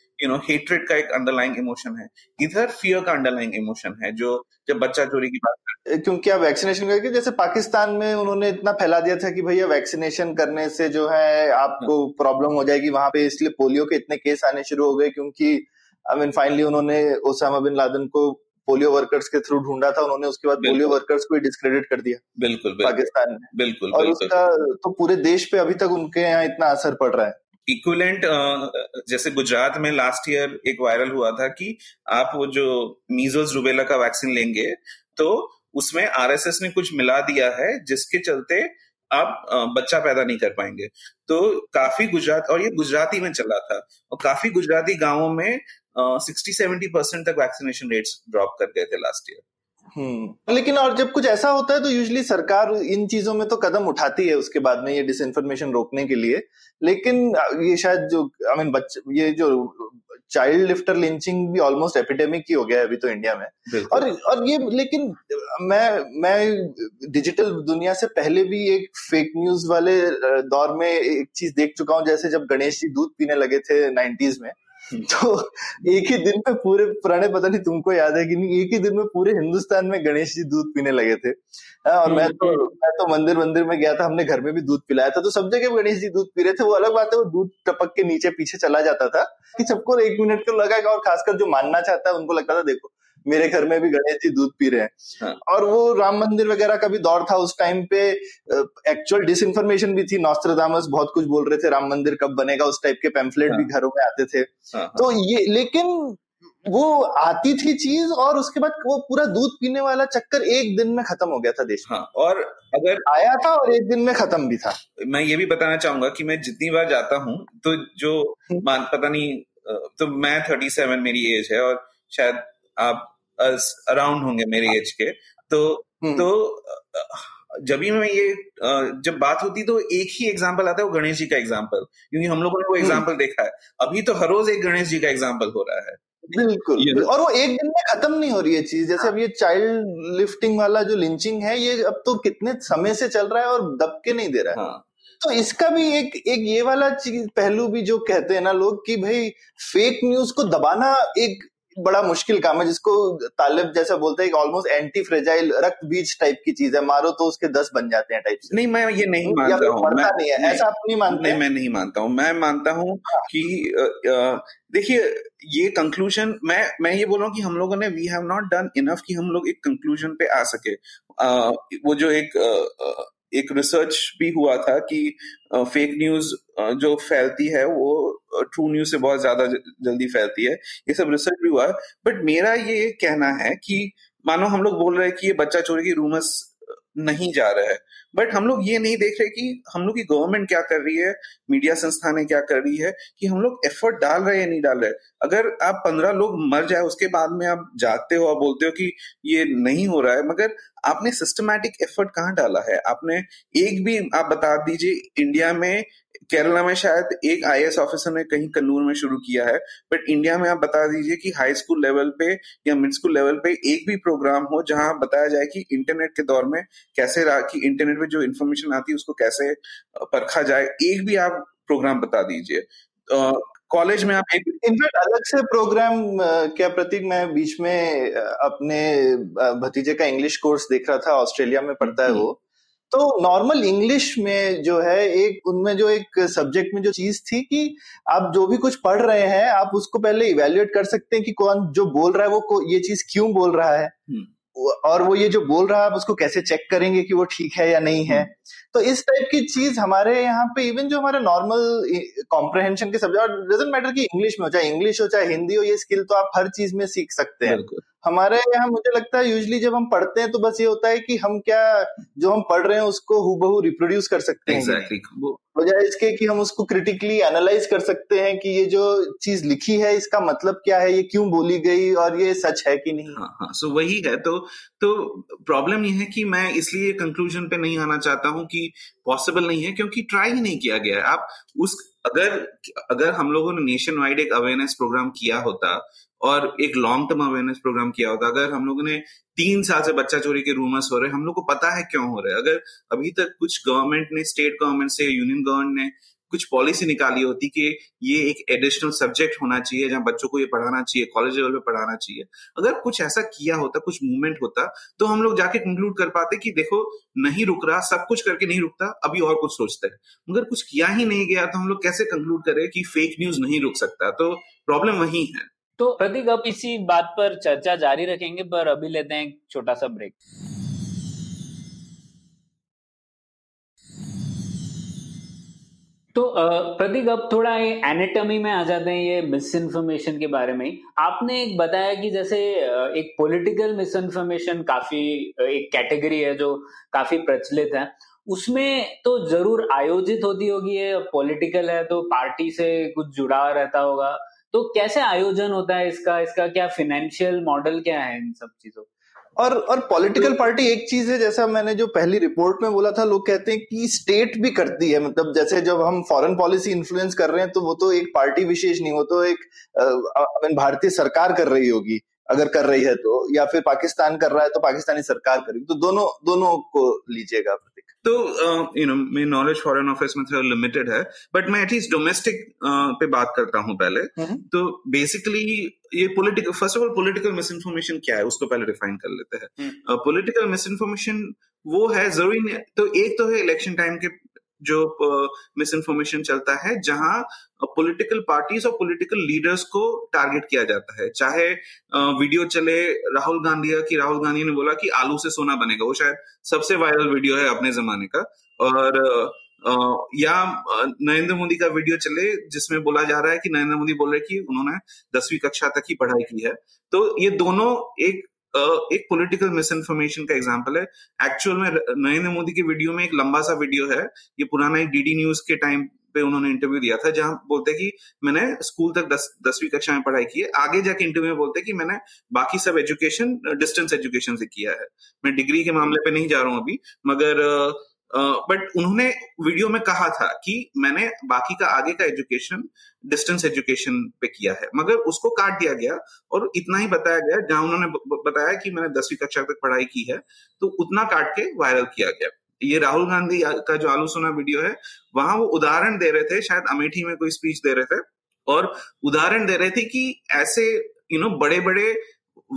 हेट्रेड का एक अंडरलाइंग इमोशन है, इधर फियर का अंडरलाइंग इमोशन है जो जब बच्चा चोरी की बात करते हैं। क्योंकि आप वैक्सीनेशन करके जैसे पाकिस्तान में उन्होंने इतना फैला दिया था कि भैया वैक्सीनेशन करने से जो है आपको प्रॉब्लम हो जाएगी वहां पे, इसलिए पोलियो के इतने केस आने शुरू हो गए क्योंकि फाइनली उन्होंने ओसामा बिन लादेन को पोलियो वर्कर्स के थ्रू ढूंढा था, उन्होंने उसके बाद पोलियो वर्कर्स को डिस्क्रेडिट कर दिया बिल्कुल पाकिस्तान में, बिल्कुल, और उसका तो पूरे देश पे अभी तक उनके यहाँ इतना असर पड़ रहा है। इक्विवेलेंट जैसे गुजरात में लास्ट ईयर एक वायरल हुआ था कि आप वो जो मीजल्स रूबेला का वैक्सीन लेंगे तो उसमें आरएसएस ने कुछ मिला दिया है जिसके चलते आप बच्चा पैदा नहीं कर पाएंगे। तो काफी गुजरात, और ये गुजराती में चला था, और काफी गुजराती गांवों में 60-70% तक वैक्सीनेशन रेट्स ड्रॉप कर गए थे लास्ट ईयर। लेकिन और जब कुछ ऐसा होता है तो यूजुअली सरकार इन चीजों में तो कदम उठाती है उसके बाद में, ये डिसइंफॉर्मेशन रोकने के लिए। लेकिन ये शायद जो ये जो चाइल्ड लिफ्टर लिंचिंग भी ऑलमोस्ट एपिडेमिक ही हो गया है अभी तो इंडिया में, और ये लेकिन मैं डिजिटल दुनिया से पहले भी एक फेक न्यूज वाले दौर में एक चीज देख चुका हूँ, जैसे जब गणेश जी दूध पीने लगे थे 90s में, तो एक ही दिन पे पूरे पुराने, पता नहीं तुमको याद है कि नहीं, एक ही दिन में पूरे हिंदुस्तान में गणेश जी दूध पीने लगे थे। और मैं तो मंदिर में गया था, हमने घर में भी दूध पिलाया था, तो सब जगह गणेश जी दूध पी रहे थे। वो अलग बात है वो दूध टपक के नीचे पीछे चला जाता था कि सबको एक मिनट को लगा, और खासकर जो मानना चाहता है उनको लगता था देखो मेरे घर में भी गणेश जी दूध पी रहे हैं। और वो राम मंदिर वगैरह का भी दौर था उस टाइम पे, एक्चुअल डिसइंफॉर्मेशन भी थी, नॉस्ट्राडामस बहुत कुछ बोल रहे थे, राम मंदिर कब बनेगा उस टाइप के पैम्फलेट भी घरों में आते थे। तो ये लेकिन वो आती थी चीज और उसके बाद वो पूरा दूध पीने वाला चक्कर एक दिन में खत्म हो गया था देश में। और अगर आया था और एक दिन में खत्म भी था। मैं ये भी बताना चाहूंगा कि मैं जितनी बार जाता हूँ तो जो पता नहीं, तो मैं 37 मेरी एज है और शायद आप अराउंड होंगे मेरे एज के, तो जब बात होती तो एक ही एग्जाम्पल आता है, वो गणेश जी का एग्जाम्पल, क्योंकि हम लोगों ने वो एग्जाम्पल देखा है। अभी तो हर रोज एक गणेश जी का एग्जाम्पल हो रहा है। बिल्कुल, और वो एक दिन में खत्म नहीं हो रही है चीज। जैसे अब ये चाइल्ड लिफ्टिंग वाला जो लिंचिंग है ये अब तो कितने समय से चल रहा है और दबके नहीं दे रहा है। तो इसका भी एक ये वाला चीज पहलू भी जो कहते हैं ना लोग कि भाई फेक न्यूज को दबाना एक बड़ा मुश्किल काम है जिसको तालिब जैसा बोलते हैं, ऑलमोस्ट एंटी फ्रेजाइल रक्त बीज टाइप की चीज है, मारो तो उसके 10 बन जाते हैं टाइप से। नहीं, मैं ये नहीं मानता हूँ, नहीं है ऐसा, आप नहीं मानते? मैं नहीं मानता हूँ, मैं मानता हूँ कि देखिए ये कंक्लूजन, मैं ये बोल रहा हूँ कि हम लोगों ने we have not done enough कि हम लोग एक कंक्लूजन पे आ सके। वो जो एक रिसर्च भी हुआ था कि फेक न्यूज जो फैलती है वो ट्रू न्यूज से बहुत ज्यादा जल्दी फैलती है, ये सब रिसर्च भी हुआ। बट मेरा ये कहना है कि मानो हम लोग बोल रहे हैं कि ये बच्चा चोरी की रूमर्स नहीं जा रहा है, बट हम लोग ये नहीं देख रहे कि हम लोग की गवर्नमेंट क्या कर रही है, मीडिया संस्थाएं क्या कर रही है, कि हम लोग एफर्ट डाल रहे हैं या नहीं डाल रहे। अगर आप 15 लोग मर जाए उसके बाद में आप जाते हो और बोलते हो कि ये नहीं हो रहा है, मगर आपने सिस्टमैटिक एफर्ट कहाँ डाला है? आपने एक भी, आप बता दीजिए, इंडिया में केरला में शायद एक आईएएस ऑफिसर ने कहीं कन्नूर में शुरू किया है, बट इंडिया में आप बता दीजिए कि हाई स्कूल लेवल पे या मिड स्कूल लेवल पे एक भी प्रोग्राम हो जहां बताया जाए कि इंटरनेट के दौर में कैसे कि इंटरनेट पे जो इन्फॉर्मेशन आती है उसको कैसे परखा जाए, एक भी आप प्रोग्राम बता दीजिए। कॉलेज में आप इनफैक्ट अलग से प्रोग्राम, क्या प्रतीक, मैं बीच में अपने भतीजे का इंग्लिश कोर्स देख रहा था, ऑस्ट्रेलिया में पढ़ता है वो, तो नॉर्मल इंग्लिश में जो है एक उनमें जो एक सब्जेक्ट में जो चीज थी कि आप जो भी कुछ पढ़ रहे हैं आप उसको पहले इवेल्युएट कर सकते हैं कि कौन जो बोल रहा है वो ये चीज क्यों बोल रहा है, और वो ये जो बोल रहा है आप उसको कैसे चेक करेंगे कि वो ठीक है या नहीं है। तो इस टाइप की चीज हमारे यहाँ पे इवन जो हमारे नॉर्मल कॉम्प्रहेंशन के सब्जेक्ट, और डजंट मैटर कि इंग्लिश में हो चाहे इंग्लिश हो चाहे हिंदी हो, ये स्किल तो आप हर चीज में सीख सकते हैं। हमारे यहाँ मुझे लगता है यूजुअली जब हम पढ़ते हैं तो बस ये होता है कि हम क्या जो हम पढ़ रहे हैं उसको हूबहू रिप्रोड्यूस कर सकते हैं, बजाय इसके कि हम उसको क्रिटिकली एनालाइज कर सकते हैं कि ये जो चीज लिखी है इसका मतलब क्या है, ये क्यों बोली गई और ये सच है कि नहीं। हाँ, सो वही है। तो प्रॉब्लम ये है कि मैं इसलिए कंक्लूजन पे नहीं आना चाहता हूँ कि पॉसिबल नहीं है, क्योंकि ट्राई ही नहीं किया गया है। आप अगर हम लोगों ने नेशन वाइड एक अवेयरनेस प्रोग्राम किया होता और एक लॉन्ग टर्म अवेयरनेस प्रोग्राम किया होता, अगर हम लोगों ने 3 साल से बच्चा चोरी के रूमर्स हो रहे हैं, हम लोग को पता है क्यों हो रहे हैं, अगर अभी तक कुछ गवर्नमेंट ने, स्टेट गवर्नमेंट से, यूनियन गवर्नमेंट ने कुछ पॉलिसी निकाली होती कि ये एक एडिशनल सब्जेक्ट होना चाहिए जहां बच्चों को ये पढ़ाना चाहिए, कॉलेज लेवल पे पढ़ाना चाहिए, अगर कुछ ऐसा किया होता, कुछ मूवमेंट होता, तो हम लोग जाके कंक्लूड कर पाते कि देखो नहीं रुक रहा, सब कुछ करके नहीं रुकता, अभी और कुछ सोचते हैं, मगर कुछ किया ही नहीं गया, तो हम लोग कैसे कंक्लूड करें कि फेक न्यूज नहीं रुक सकता? तो प्रॉब्लम वही है। तो प्रतीक, अब इसी बात पर चर्चा जारी रखेंगे, पर अभी लेते हैं एक छोटा सा ब्रेक। तो प्रतीक, अब थोड़ा ये एनाटॉमी में आ जाते हैं, ये मिस इन्फॉर्मेशन के बारे में। आपने एक बताया कि जैसे एक पॉलिटिकल मिस इन्फॉर्मेशन काफी एक कैटेगरी है जो काफी प्रचलित है, उसमें तो जरूर आयोजित होती होगी, ये पॉलिटिकल है तो पार्टी से कुछ जुड़ा रहता होगा, तो कैसे आयोजन होता है इसका क्या फाइनेंशियल मॉडल क्या है इन सब चीजों? और पॉलिटिकल पार्टी एक चीज है, जैसा मैंने जो पहली रिपोर्ट में बोला था, लोग कहते हैं कि स्टेट भी करती है, मतलब जैसे जब हम फॉरेन पॉलिसी इन्फ्लुएंस कर रहे हैं तो वो तो एक पार्टी विशेष नहीं, वो तो एक भारतीय सरकार कर रही होगी, अगर कर रही है तो, या फिर पाकिस्तान कर रहा है तो पाकिस्तानी सरकार करेगी, तो दोनों को लीजिएगा प्रतीक। तो मेरी नॉलेज फॉरेन अफेयर्स में थोड़ा लिमिटेड है, बट मैं एटलीस्ट डोमेस्टिक पे बात करता हूँ पहले। तो बेसिकली ये political, first of all political miss information क्या है उसको पहले डिफाइन कर लेते हैं। पॉलिटिकल मिस इन्फॉर्मेशन वो है, जरूरी नहीं, तो एक तो है इलेक्शन टाइम के जो मिस इन्फॉर्मेशन चलता है जहां पॉलिटिकल पार्टीज और पॉलिटिकल लीडर्स को टारगेट किया जाता है, चाहे वीडियो चले राहुल गांधी ने बोला कि आलू से सोना बनेगा, वो शायद सबसे वायरल वीडियो है अपने जमाने का, और या नरेंद्र मोदी का वीडियो चले जिसमें बोला जा रहा है कि नरेंद्र मोदी बोल रहे कि उन्होंने 10वीं कक्षा तक ही पढ़ाई की है। तो ये दोनों एक पॉलिटिकल मिस इन्फॉर्मेशन का एग्जांपल है। एक्चुअल में नरेंद्र मोदी के वीडियो में एक लंबा सा वीडियो है, ये पुराना एक डीडी न्यूज के टाइम पे उन्होंने इंटरव्यू दिया था, जहां बोलते कि मैंने स्कूल तक 10वीं कक्षा में पढ़ाई की है, आगे जाके इंटरव्यू में बोलते कि मैंने बाकी सब एजुकेशन डिस्टेंस एजुकेशन से किया है, मैं डिग्री के मामले पे नहीं जा रहा हूं अभी, मगर बट उन्होंने वीडियो में कहा था कि मैंने बाकी का आगे का एजुकेशन डिस्टेंस एजुकेशन पे किया है, मगर उसको काट दिया गया और इतना ही बताया गया, जहां उन्होंने बताया कि मैंने 10वीं कक्षा तक पढ़ाई की है, तो उतना काट के वायरल किया गया। ये राहुल गांधी का जो आलू सोना वीडियो है, वहां वो उदाहरण दे रहे थे, शायद अमेठी में कोई स्पीच दे रहे थे, और उदाहरण दे रहे थे कि ऐसे बड़े बड़े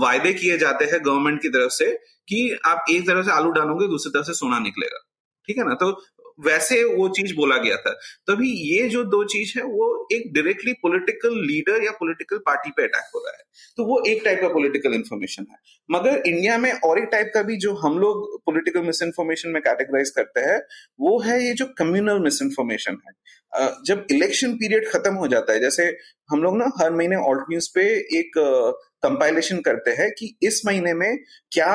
वायदे किए जाते हैं गवर्नमेंट की तरफ से कि आप एक तरफ से आलू डालोगे दूसरी तरफ से सोना निकलेगा, ठीक है ना। तो वैसे वो चीज बोला गया था। तभी ये जो दो चीज है वो एक डायरेक्टली पॉलिटिकल लीडर या पॉलिटिकल पार्टी पे अटैक हो रहा है, तो वो एक टाइप का पॉलिटिकल इन्फॉर्मेशन है। मगर इंडिया में और एक टाइप का भी जो हम लोग पॉलिटिकल मिस इन्फॉर्मेशन में कैटेगराइज करते हैं वो है ये जो कम्युनल मिस इन्फॉर्मेशन है। जब इलेक्शन पीरियड खत्म हो जाता है, जैसे हम लोग ना हर महीने ऑल्ट न्यूज पे एक कंपाइलेशन करते हैं कि इस महीने में क्या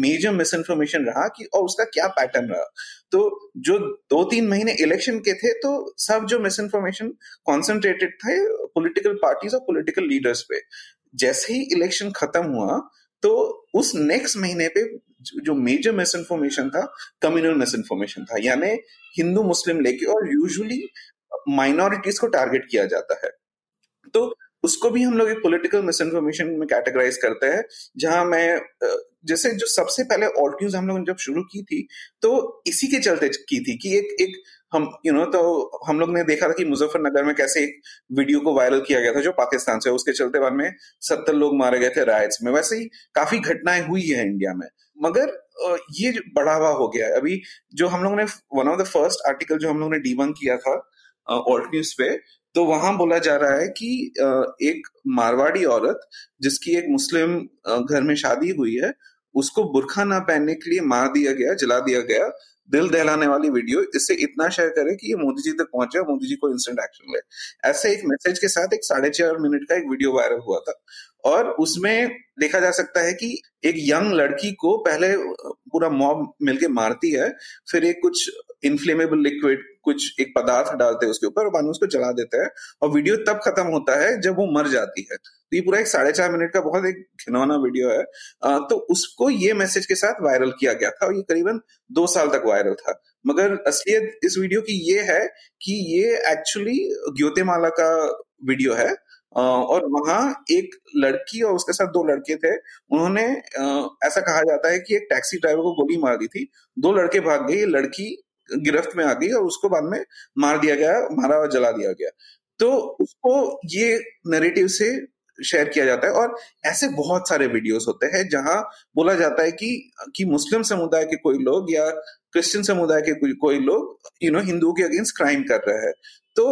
मेजर मिस इन्फॉर्मेशन रहा कि और उसका क्या पैटर्न रहा। तो जो 2-3 महीने इलेक्शन के थे तो सब जो मिस इन्फॉर्मेशन कॉन्सेंट्रेटेड थे पॉलिटिकल पार्टीज और पॉलिटिकल लीडर्स पे। जैसे ही इलेक्शन खत्म हुआ तो उस नेक्स्ट महीने पे जो मेजर मिस इन्फॉर्मेशन था कम्युनल मिस इन्फॉर्मेशन था, यानी हिंदू मुस्लिम लेके, और यूजुअली माइनॉरिटीज को टारगेट किया जाता है। तो उसको भी हम लोग एक पॉलिटिकल मिस इन्फॉर्मेशन में कैटेगराइज करते हैं। जहां मैं जैसे जो सबसे पहले ऑल्ट न्यूज हम लोगों ने जब शुरू की थी तो इसी के चलते की थी कि एक हम तो हम लोग ने देखा था कि मुजफ्फरनगर में कैसे एक वीडियो को वायरल किया गया था जो पाकिस्तान से, उसके चलते बाद में 70 लोग मारे गए थे रायट्स में। वैसे ही काफी घटनाएं हुई है इंडिया में, मगर ये बढ़ावा हो गया है। अभी जो हम लोगों ने one of the first article जो हम लोगों ने डिबंक किया था ऑल्ट न्यूज पे, तो वहां बोला जा रहा है कि एक मारवाड़ी औरत जिसकी एक मुस्लिम घर में शादी हुई है उसको बुर्खा ना पहनने के लिए मार दिया गया, जला दिया गया। दिल दहलाने वाली वीडियो, इससे इतना शेयर करें कि ये मोदी जी तक पहुंचे, मोदी जी को इंस्टेंट एक्शन ले, ऐसे एक मैसेज के साथ एक 4.5 मिनट का एक वीडियो वायरल हुआ था। और उसमें देखा जा सकता है कि एक यंग लड़की को पहले पूरा मॉब मिलके मारती है, फिर एक कुछ इनफ्लेमेबल लिक्विड कुछ एक पदार्थ डालते हैं उसके ऊपर और बाद में उसको जला देता है, और वीडियो तब खत्म होता है जब वो मर जाती है। तो ये पूरा एक 4.5 मिनट का बहुत एक घिनौना वीडियो है। तो उसको ये मैसेज के साथ वायरल किया गया था और ये करीबन 2 साल तक वायरल था। मगर असलियत इस वीडियो की ये है कि ये एक्चुअली ग्वाटेमाला का वीडियो है, और वहां एक लड़की और उसके साथ 2 लड़के थे, उन्होंने ऐसा कहा जाता है कि एक टैक्सी ड्राइवर को गोली मार दी थी, 2 लड़के भाग गए, लड़की गिरफ्त में आ गई और उसको बाद में मार दिया गया, मारा और जला दिया गया। तो उसको ये नैरेटिव से शेयर किया जाता है। और ऐसे बहुत सारे वीडियोस होते हैं जहां बोला जाता है कि मुस्लिम समुदाय के कोई लोग या क्रिश्चियन समुदाय के कोई लोग हिंदुओं के अगेंस्ट क्राइम कर रहे हैं। तो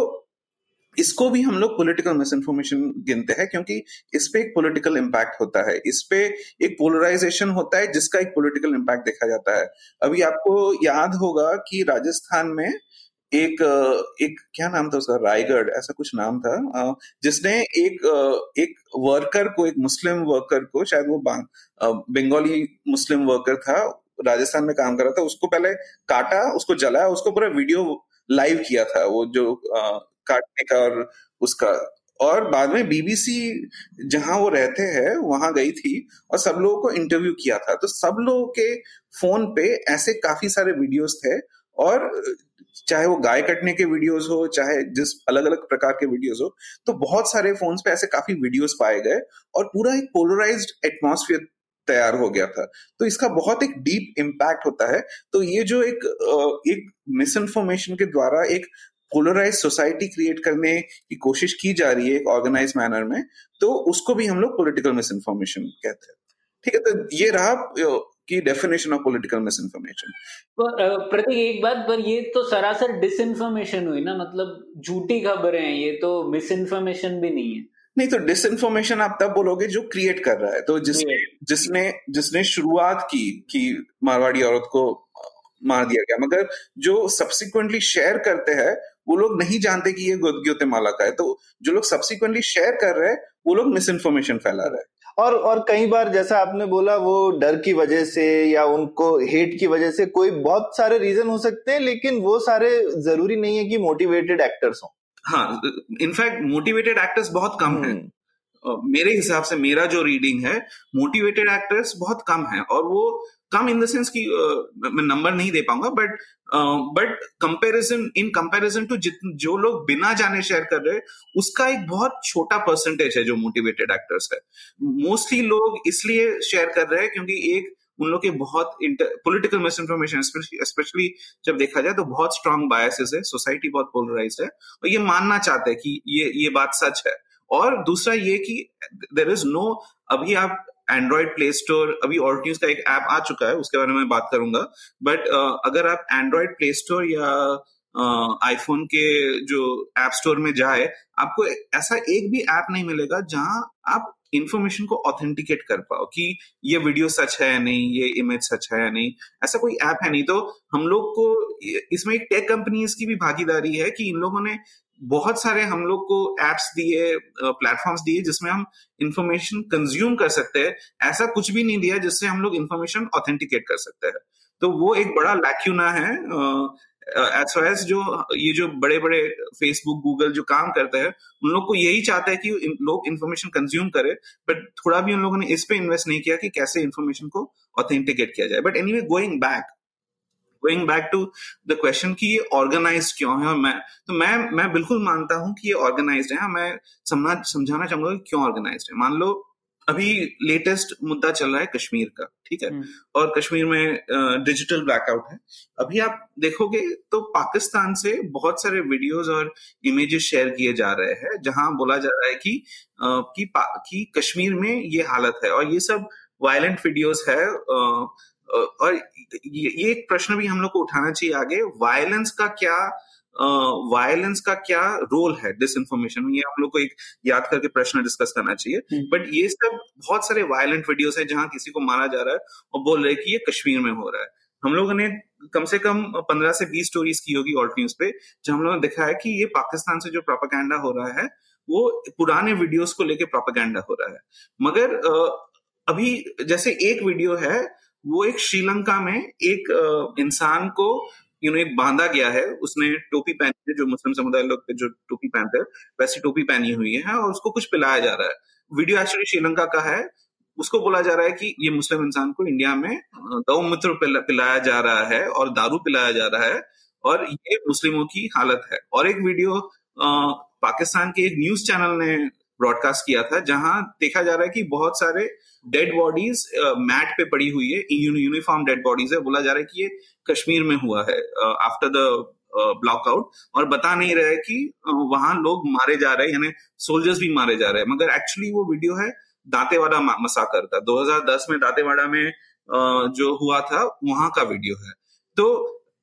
इसको भी हम लोग पॉलिटिकल मिस इन्फॉर्मेशन गिनते हैं, क्योंकि इस पे एक पॉलिटिकल इम्पैक्ट होता है, इस पे एक पोलराइजेशन होता है जिसका एक पॉलिटिकल इम्पैक्ट देखा जाता है। अभी आपको याद होगा कि राजस्थान में एक क्या नाम था उसका, रायगढ़ ऐसा कुछ नाम था, जिसने एक वर्कर को, एक मुस्लिम वर्कर को, शायद वो बंगाली मुस्लिम वर्कर था, राजस्थान में काम कर रहा था, उसको पहले काटा, उसको जलाया, उसको पूरा वीडियो लाइव किया था वो जो काटने का और उसका। और बाद में बीबीसी जहां वो रहते हैं वहां गई थी और सब लोगों को इंटरव्यू किया था। तो सब लोगों के फोन पे ऐसे काफी सारे वीडियोस थे, और चाहे वो गाय कटने के वीडियोस हो, चाहे जिस अलग अलग प्रकार के वीडियोस हो, तो बहुत सारे फोन्स पे ऐसे काफी वीडियोस पाए गए और पूरा एक पोलराइज्ड एटमॉस्फेयर तैयार हो गया था। तो इसका बहुत एक डीप इम्पैक्ट होता है। तो ये जो एक मिस इन्फॉर्मेशन के द्वारा एक पोलराइज सोसाइटी क्रिएट करने की कोशिश की जा रही है एक ऑर्गेनाइज मैनर में, तो उसको भी हम लोग पॉलिटिकल मिस इन्फॉर्मेशन कहते हैं, ठीक है। तो ये रहा कि definition of political miss information. Pratik, एक बात पर, ये तो सरासर डिसइंफॉर्मेशन हुई ना, मतलब झूठी खबरें हैं, ये तो मिस इन्फॉर्मेशन भी नहीं है। नहीं तो डिसइंफॉर्मेशन आप तब बोलोगे जो क्रिएट कर रहा है, तो जिसने शुरुआत की कि मारवाड़ी औरत को मार दिया गया, मगर जो सब्सिक्वेंटली शेयर करते हैं वो लोग नहीं जानते कि ये ग्वाटेमाला का है, तो जो लोग सब्सिक्वेंटली शेयर कर रहे हैं वो लोग मिस इन्फॉर्मेशन फैला रहे हैं। और कई बार जैसा आपने बोला वो डर की वजह से या उनको हेट की वजह से, कोई बहुत सारे रीजन हो सकते हैं, लेकिन वो सारे जरूरी नहीं है कि मोटिवेटेड एक्टर्स हों। हाँ, इनफैक्ट मोटिवेटेड एक्टर्स बहुत कम है मेरे हिसाब से, मेरा जो रीडिंग है मोटिवेटेड एक्टर्स बहुत कम है, और वो कम इन द सेंस कि मैं नंबर नहीं दे पाऊंगा, बट कंपैरिजन टू जो लोग बिना जाने शेयर कर रहे हैं उसका एक बहुत छोटा परसेंटेज है जो मोटिवेटेड एक्टर्स है। मोस्टली लोग इसलिए शेयर कर रहे हैं क्योंकि एक उन लोग के बहुत पॉलिटिकल मिस इन्फॉर्मेशन, स्पेशली जब देखा जाए तो बहुत स्ट्रांग बायसेस है, सोसाइटी बहुत पोलराइज्ड है, और ये मानना चाहते हैं कि ये बात सच है और दूसरा ये कि देयर इज नो, अभी आप एंड्रॉइड प्ले स्टोर, अभी ऑल्ट न्यूज का एक ऐप आ चुका है, उसके बारे में बात करूंगा, बट अगर आप एंड्रॉइड प्ले स्टोर या आईफोन के जो ऐप स्टोर में जाए, आपको ऐसा एक भी ऐप नहीं मिलेगा जहां आप इन्फॉर्मेशन को ऑथेंटिकेट कर पाओ कि ये वीडियो सच है या नहीं, ये इमेज सच है या नहीं, ऐसा कोई ऐप है नहीं। तो हम लोग को इसमें एक टेक कंपनीज की भी भागीदारी है कि इन लोगों ने बहुत सारे हम लोग को एप्स दिए, प्लेटफॉर्म्स दिए जिसमें हम इन्फॉर्मेशन कंज्यूम कर सकते हैं, ऐसा कुछ भी नहीं दिया जिससे हम लोग इन्फॉर्मेशन ऑथेंटिकेट कर सकते हैं। तो वो एक बड़ा लैक्यूना है एज फार एज जो ये जो बड़े बड़े फेसबुक गूगल जो काम करते हैं, उन लोग को यही चाहता है कि लोग इन्फॉर्मेशन कंज्यूम करें, बट थोड़ा भी उन लोगों ने इस पे इन्वेस्ट नहीं किया कि कैसे इन्फॉर्मेशन को ऑथेंटिकेट किया जाए। But anyway, going back to the question कि ये ऑर्गेनाइज्ड क्यों है, और मैं बिल्कुल मानता हूं कि ये ऑर्गेनाइज्ड है। मैं समझाना चाहूंगा कि क्यों ऑर्गेनाइज्ड है। मान लो अभी लेटेस्ट मुद्दा चल रहा है कश्मीर का, ठीक है, और कश्मीर में डिजिटल ब्लैकआउट है। अभी आप देखोगे तो पाकिस्तान से बहुत सारे वीडियोस और इमेजेस शेयर किए जा रहे हैं जहां बोला जा रहा है कि कश्मीर में ये हालत है, और ये सब वायलेंट वीडियोस है। और ये एक प्रश्न भी हम लोग को उठाना चाहिए आगे, वायलेंस का क्या रोल है डिसइंफॉर्मेशन में, ये हम लोग को एक याद करके प्रश्न डिस्कस करना चाहिए। बट ये सब बहुत सारे वायलेंट वीडियोस हैं जहां किसी को मारा जा रहा है और बोल रहे हैं कि ये कश्मीर में हो रहा है। हम लोगों ने कम से कम 15 से 20 स्टोरीज की होगी ऑल्ट न्यूज पे, जहां हम लोगों ने देखा है कि ये पाकिस्तान से जो प्रोपेगेंडा हो रहा है वो पुराने वीडियोज को लेकर प्रोपेगेंडा हो रहा है। मगर अभी जैसे एक वीडियो है, वो एक श्रीलंका में एक इंसान को एक बांधा गया है, उसने टोपी पहनी है, जो मुस्लिम समुदाय लोग पे जो टोपी पहनते हैं वैसी टोपी पहनी हुई है, और उसको कुछ पिलाया जा रहा है। वीडियो एक्चुअली श्रीलंका का है। उसको बोला जा रहा है कि ये मुस्लिम इंसान को इंडिया में गौमूत्र पिलाया जा रहा है और दारू पिलाया जा रहा है, और ये मुस्लिमों की हालत है। और एक वीडियो पाकिस्तान के एक न्यूज चैनल ने ब्रॉडकास्ट किया था जहां देखा जा रहा है कि बहुत सारे डेड बॉडीज मैट पे पड़ी हुई है, यूनिफॉर्म डेड बॉडीज है। बोला जा रहा है कि ये कश्मीर में हुआ है आफ्टर द ब्लॉकआउट, और बता नहीं रहा है कि वहां लोग मारे जा रहे हैं, यानी सोल्जर्स भी मारे जा रहे हैं। मगर एक्चुअली वो वीडियो है दांतेवाड़ा मसाकर का, 2010 में दांतेवाड़ा में जो हुआ था वहां का वीडियो है। तो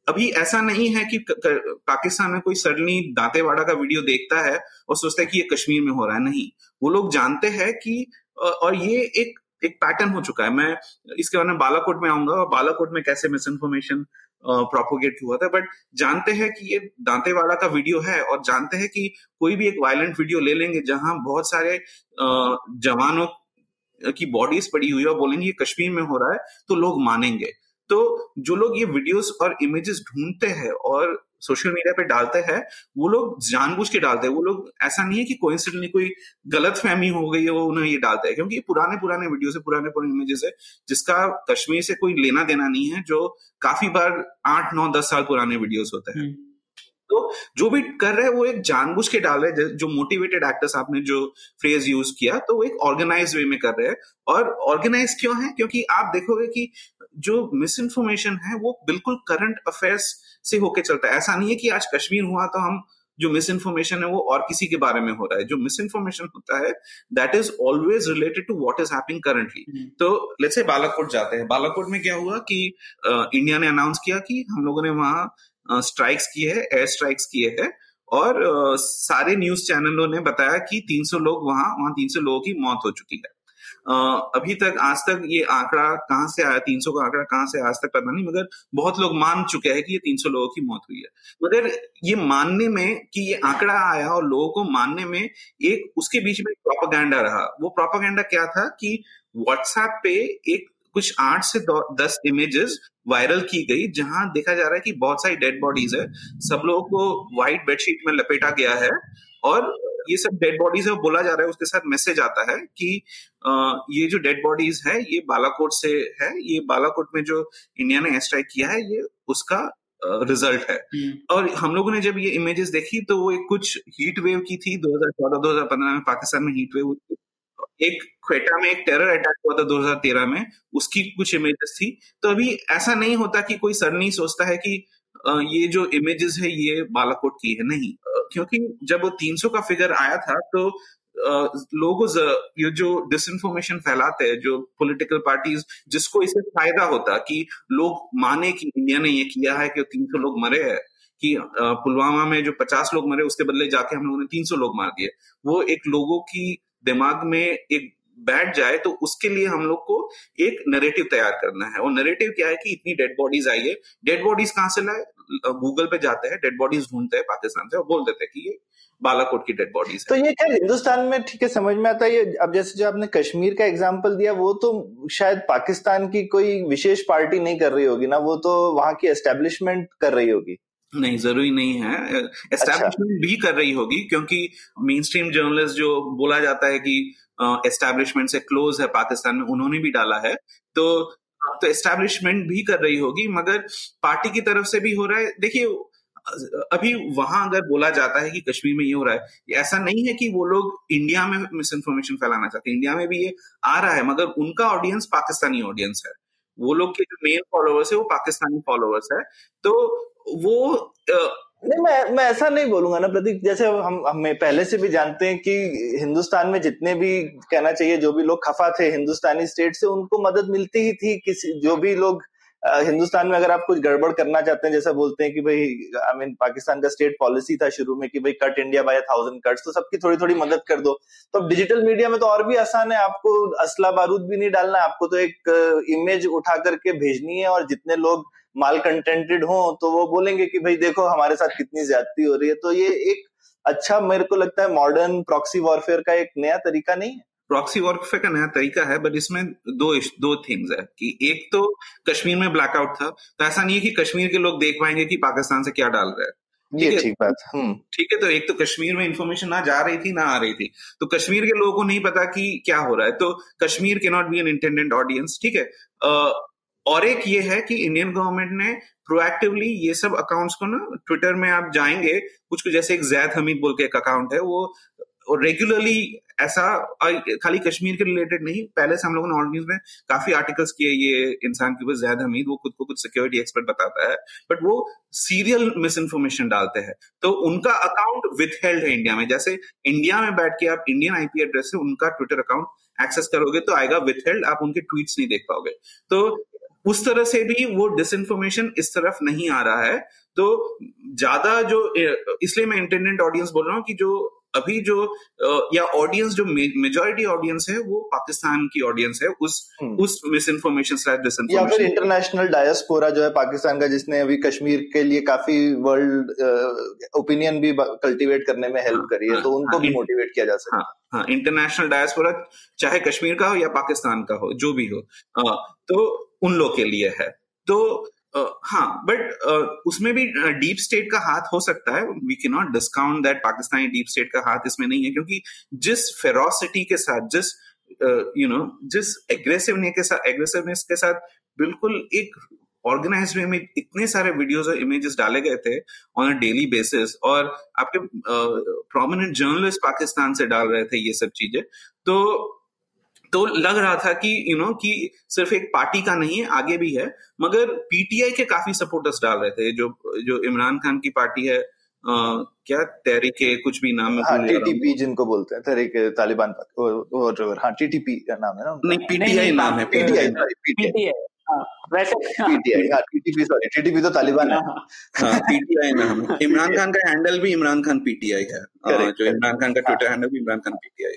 अभी ऐसा नहीं है कि पाकिस्तान में कोई सडनली दांतेवाड़ा का वीडियो देखता है और सोचता है कि ये कश्मीर में हो रहा है, नहीं। वो लोग जानते हैं कि, और ये एक पैटर्न हो चुका है। मैं इसके बारे में बालाकोट में आऊंगा और बालाकोट में कैसे मिसइंफॉर्मेशन प्रोपोगेट हुआ था, बट जानते हैं कि ये दांतेवाड़ा का वीडियो है, और जानते हैं कि कोई भी एक वायलेंट वीडियो ले लेंगे जहां बहुत सारे जवानों की बॉडीज पड़ी हुई है और बोलेंगे ये कश्मीर में हो रहा है, तो लोग मानेंगे। तो जो लोग ये वीडियोस और इमेजेस ढूंढते हैं और सोशल मीडिया पे डालते हैं, वो लोग जानबूझ के डालते हैं। वो लोग, ऐसा नहीं है कि कोइंसिडेंटली कोई गलत फहमी हो गई है वो उन्हें ये डालते हैं, क्योंकि ये पुराने वीडियोस है, पुराने इमेजेस है जिसका कश्मीर से कोई लेना देना नहीं है, जो काफी बार 8, 9, 10 साल पुराने वीडियोस होते हैं। तो जो भी कर रहे हैं वो एक जानबूझ के डाल रहे हैं, जो मोटिवेटेड एक्टर्स, आपने जो फ्रेज यूज किया, तो वो एक ऑर्गेनाइज वे में कर रहे हैं। और ऑर्गेनाइज क्यों है? क्योंकि आप देखोगे कि जो मिस इन्फॉर्मेशन है वो बिल्कुल करंट अफेयर्स से होके चलता है। ऐसा नहीं है कि आज कश्मीर हुआ तो हम जो मिस इन्फॉर्मेशन है वो और किसी के बारे में हो रहा है। जो मिस इन्फॉर्मेशन होता है that is always related to what is happening currently. तो लेट्स से बालाकोट जाते हैं। बालाकोट में क्या हुआ कि इंडिया ने अनाउंस किया कि हम लोगों ने वहां स्ट्राइक्स किए हैं, एयर स्ट्राइक्स किए हैं, और सारे न्यूज चैनलों ने बताया कि 300 लोग वहां 300 लोगों की मौत हो चुकी है। अभी तक, आज तक ये आंकड़ा कहां से आया, 300 का आंकड़ा कहां से आज तक पता नहीं, मगर बहुत लोग मान चुके हैं कि ये 300 लोगों की मौत हुई है। मगर ये मानने में कि ये आंकड़ा आया और लोगों को मानने में एक, उसके बीच में प्रोपेगेंडा रहा। वो प्रोपेगेंडा क्या था कि व्हाट्सएप पे एक कुछ 8 से 10 इमेजेस वायरल की गई जहां देखा जा रहा है कि बहुत सारी डेड बॉडीज है, सब लोगों को व्हाइट बेडशीट में लपेटा गया है, और ये सब डेड बॉडीज है। बोला जा रहा है, उसके साथ मैसेज आता है कि ये जो डेड बॉडीज है ये बालाकोट से है, ये बालाकोट में जो इंडिया ने एयर स्ट्राइक किया है ये उसका रिजल्ट है। और हम लोगों ने जब ये इमेजेस देखी तो वो एक कुछ हीट वेव की थी, 2014-2015 में पाकिस्तान में हीट वेव हुई थी, एक क्वेटा में एक टेरर अटैक हुआ था 2013 में, उसकी कुछ इमेजेस थी। तो अभी ऐसा नहीं होता कि कोई सडनली सोचता है कि ये जो इमेजेस है ये बालाकोट की है, नहीं, क्योंकि जब वो 300 का फिगर आया था तो लोग ये जो डिसइंफॉर्मेशन फैलाते हैं, जो पॉलिटिकल पार्टीज जिसको इसे फायदा होता कि लोग माने कि इंडिया ने ये किया है कि 300 लोग मरे हैं, कि पुलवामा में जो 50 लोग मरे उसके बदले जाके हम लोगों ने 300 लोग मार दिए, वो एक लोगों की दिमाग में एक बैठ जाए, तो उसके लिए हम लोग को एक नैरेटिव तैयार करना है। और नैरेटिव क्या है कि इतनी डेड बॉडीज आई है। डेड बॉडीज कहाँ से लाए? गूगल पे जाते हैं, डेड बॉडीज ढूंढते हैं पाकिस्तान से और बोल देते हैं कि ये बालाकोट की डेड बॉडीज। तो ये क्या हिंदुस्तान में? ठीक है, समझ में आता है। अब जैसे जो आपने कश्मीर का एग्जाम्पल दिया, वो तो शायद पाकिस्तान की कोई विशेष पार्टी नहीं कर रही होगी ना, वो तो वहां की एस्टेब्लिशमेंट कर रही होगी। नहीं, जरूरी नहीं है। एस्टैब्लिशमेंट भी कर रही होगी, क्योंकि मेन स्ट्रीम जर्नलिस्ट जो बोला जाता है कि एस्टैब्लिशमेंट से क्लोज है पाकिस्तान में, उन्होंने भी डाला है। तो एस्टैब्लिशमेंट भी कर रही होगी, मगर पार्टी की तरफ से भी हो रहा है। देखिए, अभी वहां अगर बोला जाता है कि कश्मीर में ये हो रहा है, ऐसा नहीं है कि वो लोग इंडिया में मिस इन्फॉर्मेशन फैलाना चाहते हैं, इंडिया में भी ये आ रहा है, मगर उनका ऑडियंस पाकिस्तानी ऑडियंस है। वो लोग के जो मेन फॉलोअर्स है वो पाकिस्तानी फॉलोअर्स है। तो वो नहीं, मैं ऐसा नहीं बोलूंगा ना प्रतीक। जैसे हमें पहले से भी जानते हैं कि हिंदुस्तान में जितने भी कहना चाहिए जो भी लोग खफा थे हिंदुस्तानी स्टेट से, उनको मदद मिलती ही थी। किसी जो भी लोग हिंदुस्तान में अगर आप कुछ गड़बड़ करना चाहते हैं, जैसा बोलते हैं कि भाई I mean, पाकिस्तान का स्टेट पॉलिसी था शुरू में कि भाई कट इंडिया बाय 1000 cuts, तो सबकी थोड़ी थोड़ी मदद कर दो। तो अब डिजिटल मीडिया में तो और भी आसान है, आपको असला बारूद भी नहीं डालना, आपको तो एक इमेज उठा करके भेजनी है और जितने लोग माल कंटेंटेड हो तो वो बोलेंगे कि भाई देखो हमारे साथ कितनी ज्यादती हो रही है। तो ये एक अच्छा, मेरे को लगता है, मॉडर्न प्रॉक्सी वॉरफेयर का एक नया तरीका नहीं है। प्रॉक्सी वॉरफेयर का नया तरीका है, बट इसमें दो थिंग्स है कि एक तो कश्मीर में ब्लैकआउट था, तो ऐसा नहीं है कि कश्मीर के लोग देख पाएंगे कि पाकिस्तान से क्या डाल रहा है। ठीक बात, ठीक है। तो एक तो कश्मीर में इंफॉर्मेशन ना जा रही थी ना आ रही थी, तो कश्मीर के लोगों को नहीं पता कि क्या हो रहा है, तो Kashmir can not be an intended audience. ठीक है। और एक ये है कि इंडियन गवर्नमेंट ने प्रोएक्टिवली ये सब अकाउंट्स को ना, ट्विटर में आप जाएंगे कुछ जैसे एक जैद हमीद बोल के एक अकाउंट है, वो रेगुलरली ऐसा, खाली कश्मीर के रिलेटेड नहीं, पहले से हम लोगों ने ऑल्ट न्यूज में काफी आर्टिकल्स किए ये इंसान के ऊपर, जैद हमीद। वो खुद को कुछ सिक्योरिटी एक्सपर्ट बताता है, बट वो सीरियल मिस इन्फॉर्मेशन डालते हैं, तो उनका अकाउंट विथहेल्ड है इंडिया में। जैसे इंडिया में बैठ के आप इंडियन आईपी एड्रेस से उनका ट्विटर अकाउंट एक्सेस करोगे तो आएगा विथहेल्ड, आप उनके ट्वीट्स नहीं देख पाओगे। तो उस तरह से भी वो डिसइंफॉर्मेशन इस तरफ नहीं आ रहा है। तो ज्यादा जो, इसलिए मैं इंटेंडेंट ऑडियंस बोल रहा हूँ कि जो अभी जो या ऑडियंस जो मेजॉरिटी ऑडियंस है वो पाकिस्तान की ऑडियंस है, उस मिस इन्फॉर्मेशन स्लैश डिसइंफॉर्मेशन, या फिर इंटरनेशनल डायस्पोरा जो है पाकिस्तान का, जिसने अभी कश्मीर के लिए काफी वर्ल्ड ओपिनियन भी कल्टीवेट करने में हेल्प करी है, तो उनको भी मोटिवेट किया जा सकता है। हाँ, इंटरनेशनल डायस्पोरा चाहे कश्मीर का हो या पाकिस्तान का हो, जो भी हो, तो उन लोग के लिए है। तो हाँ, बट उसमें भी डीप स्टेट का हाथ हो सकता है। We can not discount that Pakistani deep state का हाथ इसमें नहीं है, क्योंकि जिस फेरोसिटी के साथ, जिस जिस एग्रेसिवनेस के साथ बिल्कुल एक ऑर्गेनाइज्ड वे में इतने सारे वीडियोस और इमेजेस डाले गए थे ऑन अ डेली बेसिस, और आपके प्रोमिनेंट जर्नलिस्ट पाकिस्तान से डाल रहे थे ये सब चीजें, तो लग रहा था कि कि सिर्फ एक पार्टी का नहीं है, आगे भी है। मगर पीटीआई के काफी सपोर्टर्स डाल रहे थे, जो इमरान खान की पार्टी है, क्या तहरीके कुछ भी नाम है, टीटीपी जिनको बोलते हैं, तहरीके तालिबान, हाँ टीटीपी नाम है ना, नहीं पीटीआई नाम है, पीटीआई टीटीपी तो तालिबान है, पीटीआई नाम है। इमरान खान का हैंडल भी इमरान खान पीटीआई है, जो इमरान खान का ट्विटर हैंडल भी इमरान खान पीटीआई।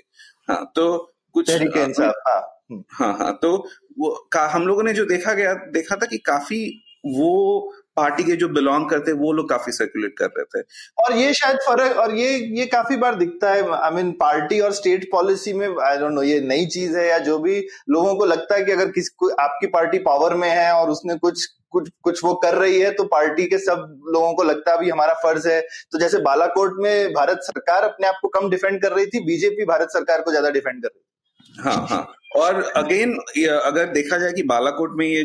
हाँ, तो कुछ हाँ, तो वो हम लोगों ने जो देखा था कि काफी वो पार्टी के जो बिलोंग करते वो लोग काफी सर्कुलेट कर रहे थे, और ये शायद फर्क, और ये काफी बार दिखता है। I mean, पार्टी और स्टेट पॉलिसी में आई डोंट नो, ये नई चीज है, या जो भी लोगों को लगता है कि अगर आपकी पार्टी पावर में है और उसने कुछ वो कर रही है, तो पार्टी के सब लोगों को लगता है अभी हमारा फर्ज है। तो जैसे बालाकोट में भारत सरकार अपने आप को कम डिफेंड कर रही थी, बीजेपी भारत सरकार को ज्यादा डिफेंड कर रही थी। हाँ, और अगेन अगर देखा जाए कि बालाकोट में ये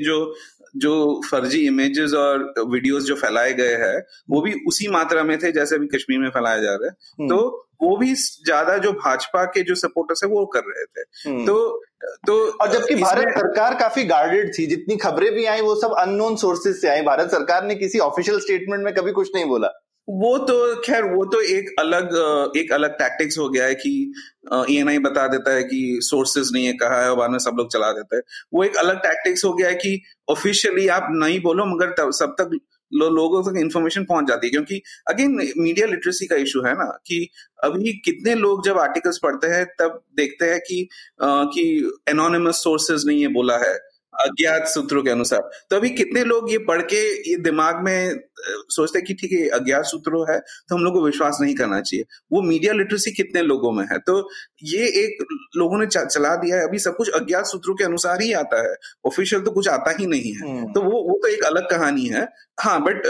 जो फर्जी इमेजेस और वीडियोस जो फैलाए गए हैं वो भी उसी मात्रा में थे जैसे अभी कश्मीर में फैलाया जा रहा है, तो वो भी ज्यादा जो भाजपा के जो सपोर्टर्स है वो कर रहे थे। तो और जबकि भारत सरकार काफी गार्डेड थी, जितनी खबरें भी आई वो सब अननोन सोर्सेज से आई, भारत सरकार ने किसी ऑफिशियल स्टेटमेंट में कभी कुछ नहीं बोला। वो तो खैर वो तो एक अलग टैक्टिक्स हो गया है कि ENI बता देता है कि सोर्सेज नहीं है कहा है और बाद में सब लोग चला देते हैं। वो एक अलग टैक्टिक्स हो गया है कि ऑफिशियली आप नहीं बोलो मगर सब तक लोगों तक इन्फॉर्मेशन पहुंच जाती है, क्योंकि अगेन मीडिया लिटरेसी का इशू है ना कि अभी कितने लोग जब आर्टिकल्स पढ़ते हैं तब देखते हैं कि एनोनिमस सोर्सेज नहीं है बोला है अज्ञात सूत्रों के अनुसार। तो अभी कितने लोग ये पढ़ के ये दिमाग में सोचते हैं कि ठीक है अज्ञात सूत्रों है तो हम लोग को विश्वास नहीं करना चाहिए। वो मीडिया लिटरेसी कितने लोगों में है, तो ये एक लोगों ने चला दिया है। अभी सब कुछ अज्ञात सूत्रों के अनुसार ही आता है, ऑफिशियल तो कुछ आता ही नहीं है। तो वो तो एक अलग कहानी है। हाँ, बट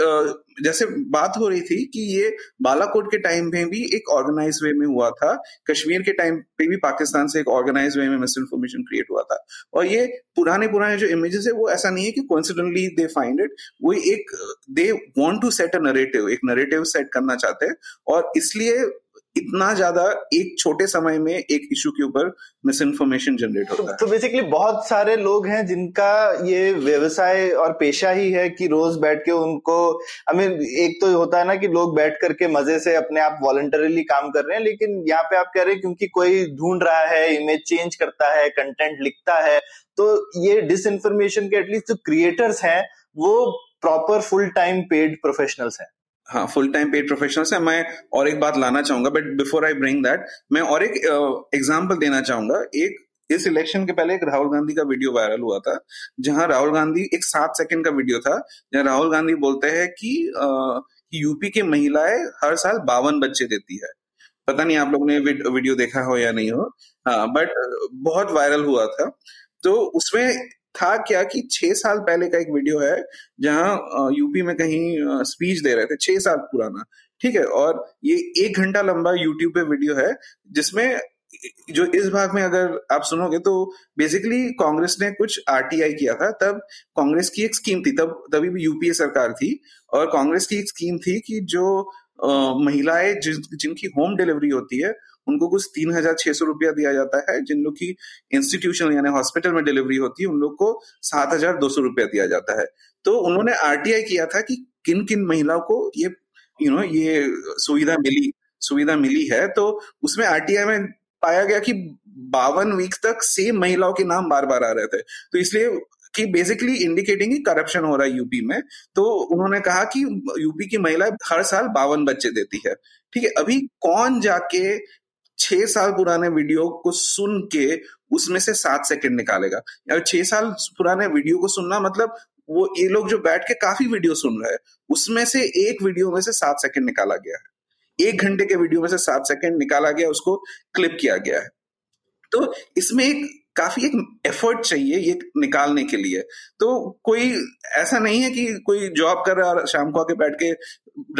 जैसे बात हो रही थी कि ये बालाकोट के टाइम में भी एक ऑर्गेनाइज वे में हुआ था, कश्मीर के टाइम पे भी पाकिस्तान से एक ऑर्गेनाइज वे में मिस इन्फॉर्मेशन क्रिएट हुआ था। और ये पुराने जो इमेजेस है वो ऐसा नहीं है कि कोइंसिडेंटली दे फाइंड इट, वो एक they want to set a narrative, एक नरेटिव सेट करना चाहते हैं और इसलिए इतना ज्यादा एक छोटे समय में एक इशू के ऊपर मिस इन्फॉर्मेशन जनरेट होता है। तो बेसिकली बहुत सारे लोग हैं जिनका ये व्यवसाय और पेशा ही है कि रोज बैठ के उनको, आई मीन, एक तो होता है ना कि लोग बैठ करके मजे से अपने आप वॉलंटरीली काम कर रहे हैं, लेकिन यहाँ पे आप कह रहे हैं क्योंकि कोई ढूंढ रहा है, इमेज चेंज करता है, कंटेंट लिखता है, तो ये डिसइंफॉर्मेशन के एटलीस्ट जो क्रिएटर्स हैं वो proper full time paid professionals हैं। हाँ, फुल टाइम पेड प्रोफेशनल्स है। मैं और एक बात लाना चाहूंगा, but before I bring that मैं और एक एग्जांपल देना चाहूंगा। एक इस इलेक्शन के पहले एक राहुल गांधी का वीडियो वायरल हुआ था, जहां राहुल गांधी, एक 7 सेकंड का वीडियो था जहां राहुल गांधी बोलते हैं कि यूपी की महिलाएं हर साल 52 बच्चे देती है। पता नहीं आप लोग ने वीडियो देखा हो या नहीं हो, हाँ, बट बहुत वायरल हुआ था। तो उसमें था क्या कि 6 साल पहले का एक वीडियो है जहां यूपी में कहीं स्पीच दे रहे थे, 6 साल पुराना, ठीक है। और ये 1 घंटा लंबा यूट्यूब पे वीडियो है जिसमें जो इस भाग में अगर आप सुनोगे तो बेसिकली कांग्रेस ने कुछ RTI किया था। तब कांग्रेस की एक स्कीम थी, तब तभी भी यूपीए सरकार थी, और कांग्रेस की एक स्कीम थी कि जो महिलाएं जिनकी होम डिलीवरी होती है उनको कुछ 3,600 रुपया दिया जाता है, जिन लोग की इंस्टीट्यूशनल यानी हॉस्पिटल में डिलीवरी होती है उन लोग को 7,200 रुपया दिया जाता है। तो उन्होंने RTI किया था कि किन किन महिलाओं को ये ये सुविधा मिली है। तो उसमें RTI में पाया गया कि 52 वीक तक सेम महिलाओं के नाम बार बार आ रहे थे, तो इसलिए कि बेसिकली इंडिकेटिंग कि करप्शन हो रहा है यूपी में। तो उन्होंने कहा कि यूपी की महिलाएं हर साल 52 बच्चे देती है, ठीक है। अभी कौन जाके 6 साल पुराने वीडियो को सुन के उसमें से 7 सेकंड निकालेगा? यार 6 साल पुराने वीडियो को सुनना मतलब वो ये लोग जो बैठ के काफी वीडियो सुन रहे हैं, उसमें से एक वीडियो में से 7 सेकंड निकाला गया है, 1 घंटे के वीडियो में से 7 सेकंड निकाला गया, उसको क्लिप किया गया है। तो इसमें काफी एक एफर्ट चाहिए ये निकालने के लिए। तो कोई ऐसा नहीं है कि कोई जॉब कर रहा है शाम को आके बैठ के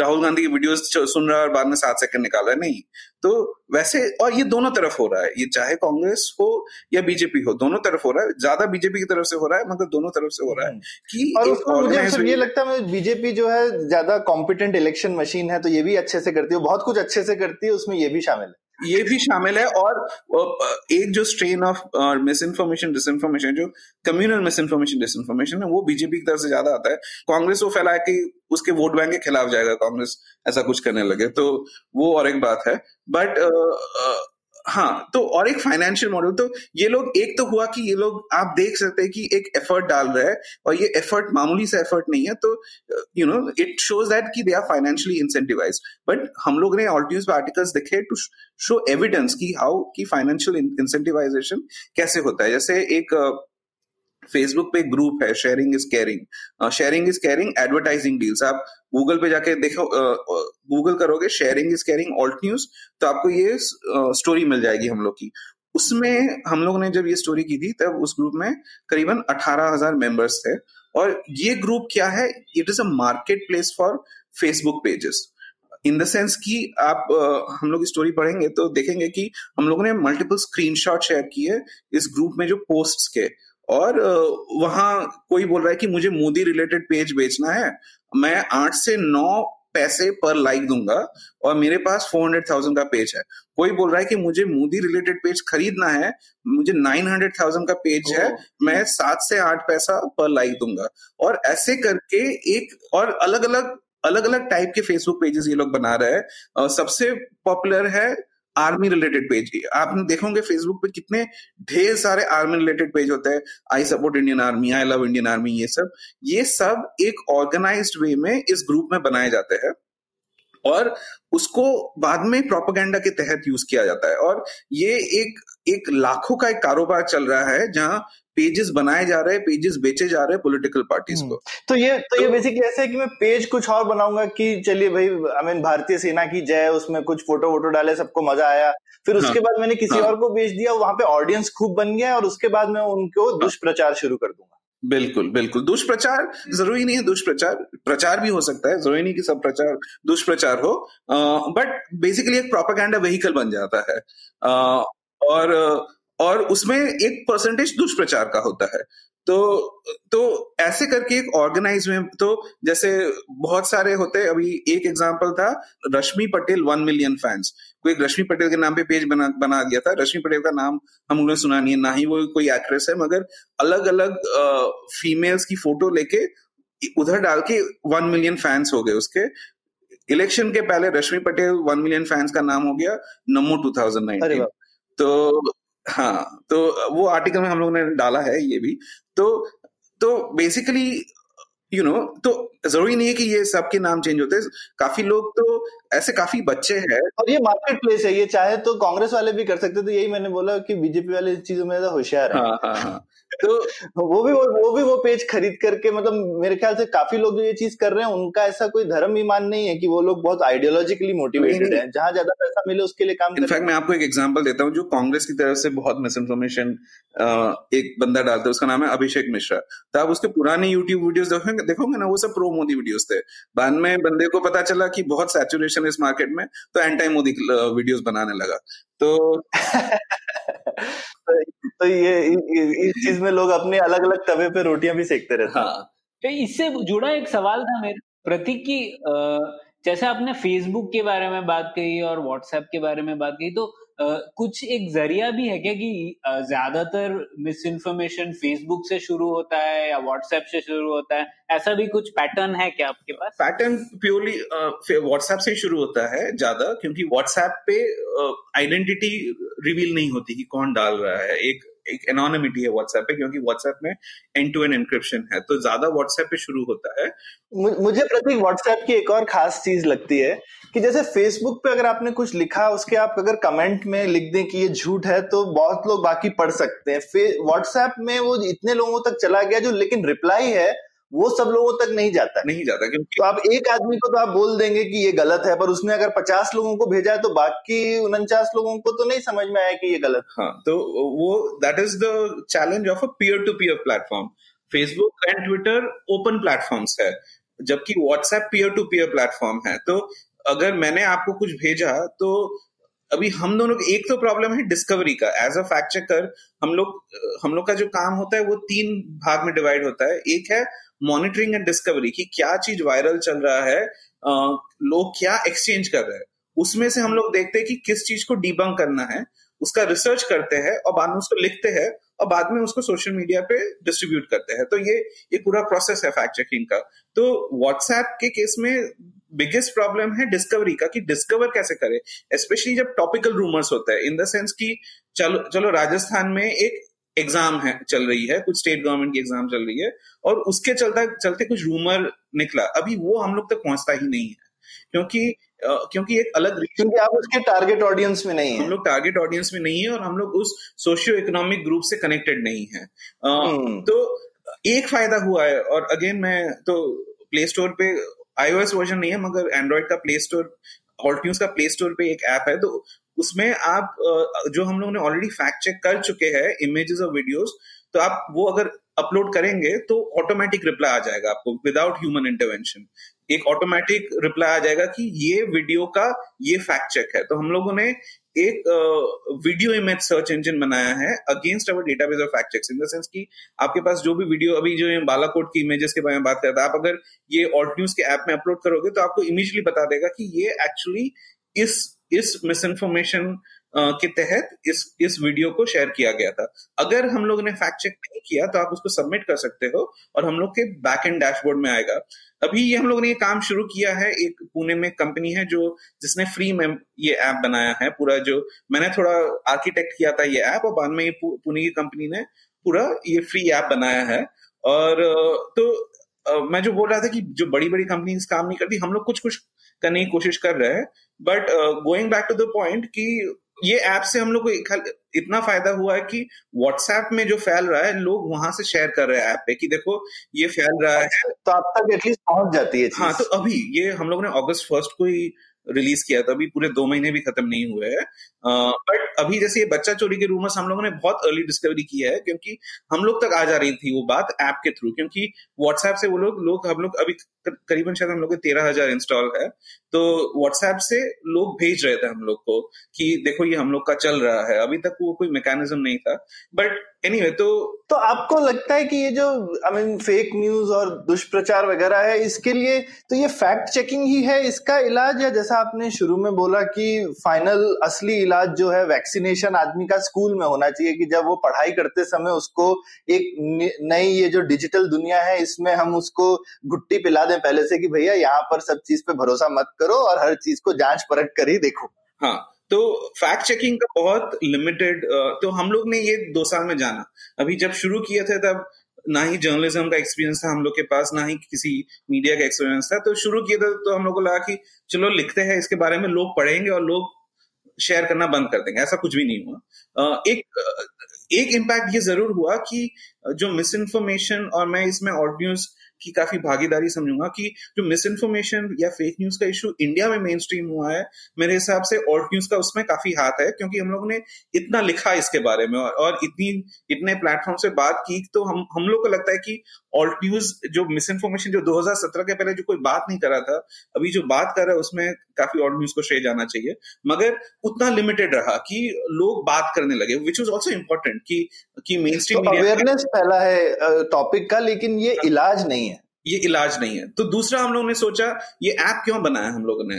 राहुल गांधी की वीडियोस सुन रहा है और बाद में 7 सेकंड निकाल रहा है, नहीं। तो वैसे, और ये दोनों तरफ हो रहा है, ये चाहे कांग्रेस हो या बीजेपी हो, दोनों तरफ हो रहा है। ज्यादा बीजेपी की तरफ से हो रहा है, मतलब दोनों तरफ से हो रहा है कि और मुझे ये लगता है बीजेपी जो है ज्यादा कॉम्पिटेंट इलेक्शन मशीन है, तो ये भी अच्छे से करती है, बहुत कुछ अच्छे से करती है, उसमें ये भी शामिल है। और एक जो strain of miss information disinformation, जो कम्युनल मिस इन्फॉर्मेशन डिसइन्फॉर्मेशन है, वो बीजेपी की तरफ से ज्यादा आता है। कांग्रेस वो फैलाया कि उसके वोट बैंक के खिलाफ जाएगा कांग्रेस, ऐसा कुछ करने लगे, तो वो और एक बात है। बट हाँ, तो और एक फाइनेंशियल मॉडल, तो ये लोग, एक तो हुआ कि ये लोग आप देख सकते हैं कि एक एफर्ट डाल रहे हैं और ये एफर्ट मामूली सा एफर्ट नहीं है। तो इट शोज दैट कि they are financially incentivised. But हम लोग ने ऑल्ट न्यूज पे आर्टिकल्स देखे टू शो एविडेंस की हाउ की फाइनेंशियल इंसेंटिवाइजेशन कैसे होता है। जैसे एक फेसबुक पे ग्रुप है, sharing is caring advertising deals. आप गूगल पे जाके देखो, गूगल करोगे sharing is caring Alt News, तो आपको ये स्टोरी मिल जाएगी हम लोग की। उसमें हम लोग ने जब ये स्टोरी की थी तब उस ग्रुप में करीबन 18,000 मेंबर्स थे। और ये ग्रुप क्या है? It is a market place for Facebook pages, in the sense कि आप हम लोग स्टोरी पढ़ेंगे तो देखेंगे कि हम लोगों ने मल्टीपल स्क्रीनशॉट शेयर किए इस ग्रुप में जो पोस्ट्स के, और वहां कोई बोल रहा है कि मुझे मोदी रिलेटेड पेज बेचना है, मैं 8 से 9 पैसे पर लाइक दूंगा और मेरे पास 400,000 का पेज है। कोई बोल रहा है कि मुझे मोदी रिलेटेड पेज खरीदना है, मुझे 900,000 का पेज है, मैं 7 से 8 पैसा पर लाइक दूंगा। और ऐसे करके एक और अलग अलग अलग अलग टाइप के फेसबुक पेजेस ये लोग बना रहे हैं। सबसे पॉपुलर है आर्मी रिलेटेड पेज। आपने देखोगे फेसबुक पे कितने ढेर सारे आर्मी रिलेटेड पेज होते हैं, I support Indian army, I love Indian army, ये सब एक ऑर्गेनाइज्ड वे में इस ग्रुप में बनाए जाते हैं और उसको बाद में प्रोपेगेंडा के तहत यूज किया जाता है। और ये एक लाखों का एक कारोबार चल रहा है जहां पेजेस बनाए जा रहे हैं, पेजेस बेचे जा रहे हैं पॉलिटिकल पार्टीज को। तो ये बेसिकली ऐसे है कि मैं पेज कुछ और बनाऊंगा कि चलिए भाई आई मीन भारतीय सेना की जय, उसमें कुछ फोटो वोटो डाले, सबको मजा आया, फिर उसके बाद मैंने किसी और को बेच दिया, वहां पे ऑडियंस खूब बन गया और उसके बाद मैं उनको दुष्प्रचार शुरू कर दूंगा। बिल्कुल बिल्कुल, दुष्प्रचार जरूरी नहीं है, दुष्प्रचार प्रचार भी हो सकता है, जरूरी नहीं कि सब प्रचार दुष्प्रचार हो, बट बेसिकली एक प्रोपेगेंडा व्हीकल बन जाता है। और उसमें एक परसेंटेज दुष्प्रचार का होता है। तो ऐसे करके एक ऑर्गेनाइज में, तो जैसे बहुत सारे होते हैं। अभी एक एग्जांपल था रश्मि पटेल 1 मिलियन फैंस, कोई रश्मि पटेल के नाम पे पेज बना दिया था। रश्मि पटेल का नाम हम उन्हें सुना नहीं है, ना ही वो कोई एक्ट्रेस है, मगर अलग अलग फीमेल्स की फोटो लेके उधर डाल के 1 मिलियन फैंस हो गए उसके। इलेक्शन के पहले रश्मि पटेल 1 मिलियन फैंस का नाम हो गया नमो 2019। तो हाँ, तो वो आर्टिकल में हम लोगों ने डाला है ये भी। तो बेसिकली तो जरूरी नहीं है कि ये सबके नाम चेंज होते हैं। काफी लोग तो ऐसे, काफी बच्चे हैं और ये मार्केट प्लेस है, ये चाहे तो कांग्रेस वाले भी कर सकते। तो यही मैंने बोला कि बीजेपी वाले इन चीजों में ज्यादा होशियार है। हाँ। तो वो पेज खरीद करके, मतलब मेरे ख्याल से काफी लोग जो ये चीज कर रहे हैं उनका ऐसा कोई धर्म ईमान नहीं है कि वो लोग बहुत आइडियोलॉजिकली मोटिवेटेड हैं, जहां ज्यादा पैसा मिले उसके लिए काम। इनफैक्ट मैं आपको एक एग्जांपल देता हूं जो कांग्रेस की तरफ से बहुत मिस इन्फॉर्मेशन एक बंदा डालता है, उसका नाम है अभिषेक मिश्रा। तो आप उसके पुराने यूट्यूब वीडियोस देखोगे ना, वो सब प्रो मोदी वीडियोस थे। बाद में बंदे को पता चला कि बहुत सैचुरेशन है इस मार्केट में, तो एंटी मोदी वीडियोस बनाने लगा। तो ये इस चीज में लोग अपने अलग अलग तवे पे रोटियां भी सेकते रहते हैं। हाँ। तो इससे जुड़ा एक सवाल था मेरा प्रतीक की, जैसे आपने फेसबुक के बारे में बात कही और व्हाट्सएप के बारे में बात कही, तो कुछ एक जरिया भी है क्या कि ज्यादातर मिस इन्फॉर्मेशन फेसबुक से शुरू होता है या व्हाट्सएप से शुरू होता है? ऐसा भी कुछ पैटर्न है क्या आपके पास? पैटर्न प्योरली व्हाट्सएप से शुरू होता है ज्यादा, क्योंकि व्हाट्सएप पे आइडेंटिटी रिवील नहीं होती कि कौन डाल रहा है। एक एनोनिमिटी है व्हाट्सएप पे, क्योंकि व्हाट्सएप में एंड टू एंड एनक्रिप्शन है, तो ज्यादा व्हाट्सएप पे शुरू होता है। मुझे प्रतीक व्हाट्सएप की एक और खास चीज लगती है कि जैसे फेसबुक पे अगर आपने कुछ लिखा, उसके आप अगर कमेंट में लिख दें कि ये झूठ है तो बहुत लोग बाकी पढ़ सकते हैं। व्हाट्सएप में वो इतने लोगों तक चला गया जो, लेकिन रिप्लाई है वो सब लोगों तक नहीं जाता। तो आप एक आदमी को तो आप बोल देंगे कि ये गलत है, पर उसने अगर 50 लोगों को भेजा है तो बाकी 49 लोगों को तो नहीं समझ में आया कि ये गलत। हाँ, तो वो that is the challenge of a peer to peer platform. Facebook and Twitter open platforms है, जबकि WhatsApp peer to peer platform है। तो अगर मैंने आपको कुछ भेजा तो अभी हम दोनों एक तो प्रॉब्लम है डिस्कवरी का। एज अ फैक्ट चेकर हम लोग का जो काम होता है वो 3 भाग में डिवाइड होता है। एक है मॉनिटरिंग एंड डिस्कवरी की क्या चीज वायरल चल रहा है, लोग क्या एक्सचेंज कर रहे हैं, उसमें से हम लोग देखते हैं कि किस चीज को डिबंक करना है, उसका रिसर्च करते हैं और बाद में उसको लिखते हैं और बाद में उसको सोशल मीडिया पे डिस्ट्रीब्यूट करते हैं। तो ये पूरा प्रोसेस है फैक्ट चेकिंग का। तो व्हाट्सएप के केस में बिगेस्ट प्रॉब्लम है डिस्कवरी का, कि डिस्कवर कैसे करें, स्पेशली जब टॉपिकल रूमर्स होता है। इन द सेंस कि चलो राजस्थान में एक एग्जाम है चल रही है, कुछ स्टेट गवर्नमेंट की एग्जाम चल रही है और उसके चलते कुछ रूमर निकला, अभी वो हम लोग तक पहुंचता ही नहीं है क्योंकि एक अलग रीजन, आप उसके टारगेट ऑडियंस में नहीं है। हम लोग टारगेट ऑडियंस में नहीं है और हम लोग उस सोशियो इकोनॉमिक ग्रुप से कनेक्टेड नहीं है। तो एक फायदा हुआ है, और अगेन मैं तो प्ले स्टोर पे iOS वर्जन नहीं है मगर एंड्रॉइड का प्ले स्टोर, ऑल्ट न्यूज का प्ले स्टोर पे एक ऐप है, तो उसमें आप जो हम लोगों ने ऑलरेडी फैक्ट चेक कर चुके हैं इमेजेस और वीडियोस, तो आप वो अगर अपलोड करेंगे तो ऑटोमेटिक रिप्लाई आ जाएगा आपको विदाउट ह्यूमन इंटरवेंशन। एक ऑटोमेटिक रिप्लाई आ जाएगा कि ये वीडियो का ये फैक्ट चेक है। तो हम लोगों ने एक वीडियो इमेज सर्च इंजन बनाया है against our database of fact checks, in the sense कि आपके पास जो भी वीडियो, अभी जो बालाकोट की इमेजेस के बारे में बात करता है, आप अगर ये ऑल्ट न्यूज के ऐप में अपलोड करोगे तो आपको इमीडिएटली बता देगा कि ये एक्चुअली इस मिसइंफॉर्मेशन के तहत इस वीडियो को शेयर किया गया था। अगर हम लोग ने फैक्ट चेक नहीं किया तो आप उसको सबमिट कर सकते हो और हम लोग के बैक एंड डैशबोर्ड में आएगा। अभी ये हम लोग ने ये काम शुरू किया है, एक पुणे में कंपनी है जो जिसने फ्री में ये ऐप बनाया है पूरा, जो मैंने थोड़ा आर्किटेक्ट किया था ये ऐप और बाद में ये पुणे की कंपनी ने पूरा ये फ्री ऐप बनाया है। और तो मैं जो बोल रहा था कि जो बड़ी बड़ी कंपनीज काम नहीं करती, हम लोग कुछ कुछ करने की कोशिश कर रहे हैं। But going back to the point कि ये ऐप से हम लोग को इतना फायदा हुआ है कि व्हाट्सएप में जो फैल रहा है लोग वहां से शेयर कर रहे हैं ऐप पे कि देखो ये फैल रहा है, तो आप तक एटलीस्ट पहुंच जाती है। हाँ, तो अभी ये हम लोग ने अगस्त 1 को ही रिलीज किया था, अभी पूरे 2 महीने भी खत्म नहीं हुए हैं। बट अभी जैसे ये बच्चा चोरी के रूमर्स हम लोगों ने बहुत अर्ली डिस्कवरी किया है क्योंकि हम लोग तक आ जा रही थी वो बात ऐप के थ्रू, क्योंकि व्हाट्सएप से वो लोग हम लोग अभी करीबन शायद हम लोग के 13,000 इंस्टॉल है, तो व्हाट्सएप से लोग भेज रहे थे हम लोग को कि देखो ये हम लोग का चल रहा है। अभी तक वो कोई मैकेनिज्म नहीं था। बट एनीवे, तो आपको लगता है कि ये जो फेक न्यूज और दुष्प्रचार वगैरह है, इसके लिए तो ये फैक्ट चेकिंग ही है इसका इलाज, या जैसा आपने शुरू में बोला कि फाइनल असली इलाज जो है वैक्सीनेशन आदमी का स्कूल में होना चाहिए कि जब वो पढ़ाई करते समय उसको एक नई ये जो डिजिटल दुनिया है इसमें हम उसको घुट्टी पिला दें पहले से कि भैया यहाँ पर सब चीज पे भरोसा मत करो और हर चीज को जांच परख कर ही देखो। हाँ, तो फैक्ट चेकिंग का बहुत लिमिटेड, तो हम लोग ने ये 2 साल में जाना। अभी जब शुरू किए थे तब ना ही जर्नलिज्म का एक्सपीरियंस था हम लोग के पास, ना ही किसी मीडिया का एक्सपीरियंस था। तो शुरू किए थे तो हम लोग को लगा कि चलो लिखते हैं, इसके बारे में लोग पढ़ेंगे और लोग शेयर करना बंद कर देंगे। ऐसा कुछ भी नहीं हुआ। एक इम्पैक्ट ये जरूर हुआ कि जो मिस इन्फॉर्मेशन, और मैं इसमें ऑल्ट न्यूज की काफी भागीदारी समझूंगा कि जो मिस इन्फॉर्मेशन या फेक न्यूज का इशू इंडिया में मेन स्ट्रीम हुआ है, मेरे हिसाब से ऑल्ट न्यूज का उसमें काफी हाथ है क्योंकि हम लोग ने इतना लिखा इसके बारे में और इतने प्लेटफॉर्म से बात की। तो हम लोग को लगता है कि ऑल्ट न्यूज जो मिस इन्फॉर्मेशन जो 2017 के पहले जो कोई बात नहीं करा था, अभी जो बात कर रहा है उसमें काफी ऑल्ट न्यूज को श्रेय जाना चाहिए, मगर उतना लिमिटेड रहा कि लोग बात करने लगे, विच इज ऑल्सो इम्पोर्टेंट कि मेन स्ट्रीम अवेयरनेस फैला है टॉपिक का, लेकिन ये इलाज नहीं है। तो दूसरा हम लोगों ने सोचा ये ऐप क्यों बनाया हम लोगों ने।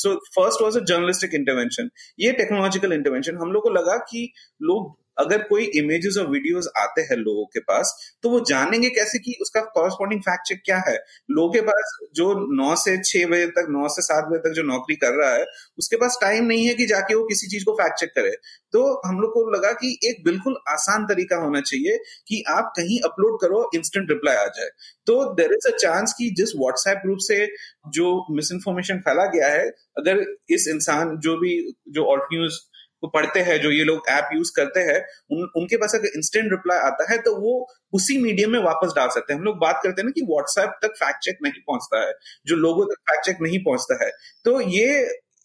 So first was a journalistic intervention, ये टेक्नोलॉजिकल इंटरवेंशन। हम लोग को लगा कि लोग अगर कोई इमेजेस और वीडियोस आते हैं लोगों के पास तो वो जानेंगे कैसे कि उसका कॉरस्पॉन्डिंग फैक्ट चेक क्या है। लोगों के पास जो 9 से 7 बजे तक जो नौकरी कर रहा है उसके पास टाइम नहीं है कि जाके वो किसी चीज को फैक्ट चेक करे। तो हम लोग को लगा कि एक बिल्कुल आसान तरीका होना चाहिए कि आप कहीं अपलोड करो, इंस्टेंट रिप्लाई आ जाए। तो देयर इज अ चांस कि जिस व्हाट्सएप ग्रुप से जो मिस इन्फॉर्मेशन फैला गया है, अगर इस इंसान जो ऑल्ट न्यूज पढ़ते हैं, जो ये लोग ऐप यूज करते हैं, उनके पास अगर इंस्टेंट रिप्लाई आता है तो वो उसी मीडियम में वापस डाल सकते हैं। हम लोग बात करते हैं ना कि व्हाट्सएप तक फैक्ट चेक नहीं पहुंचता है, जो लोगों तक फैक्ट चेक नहीं पहुंचता है। तो ये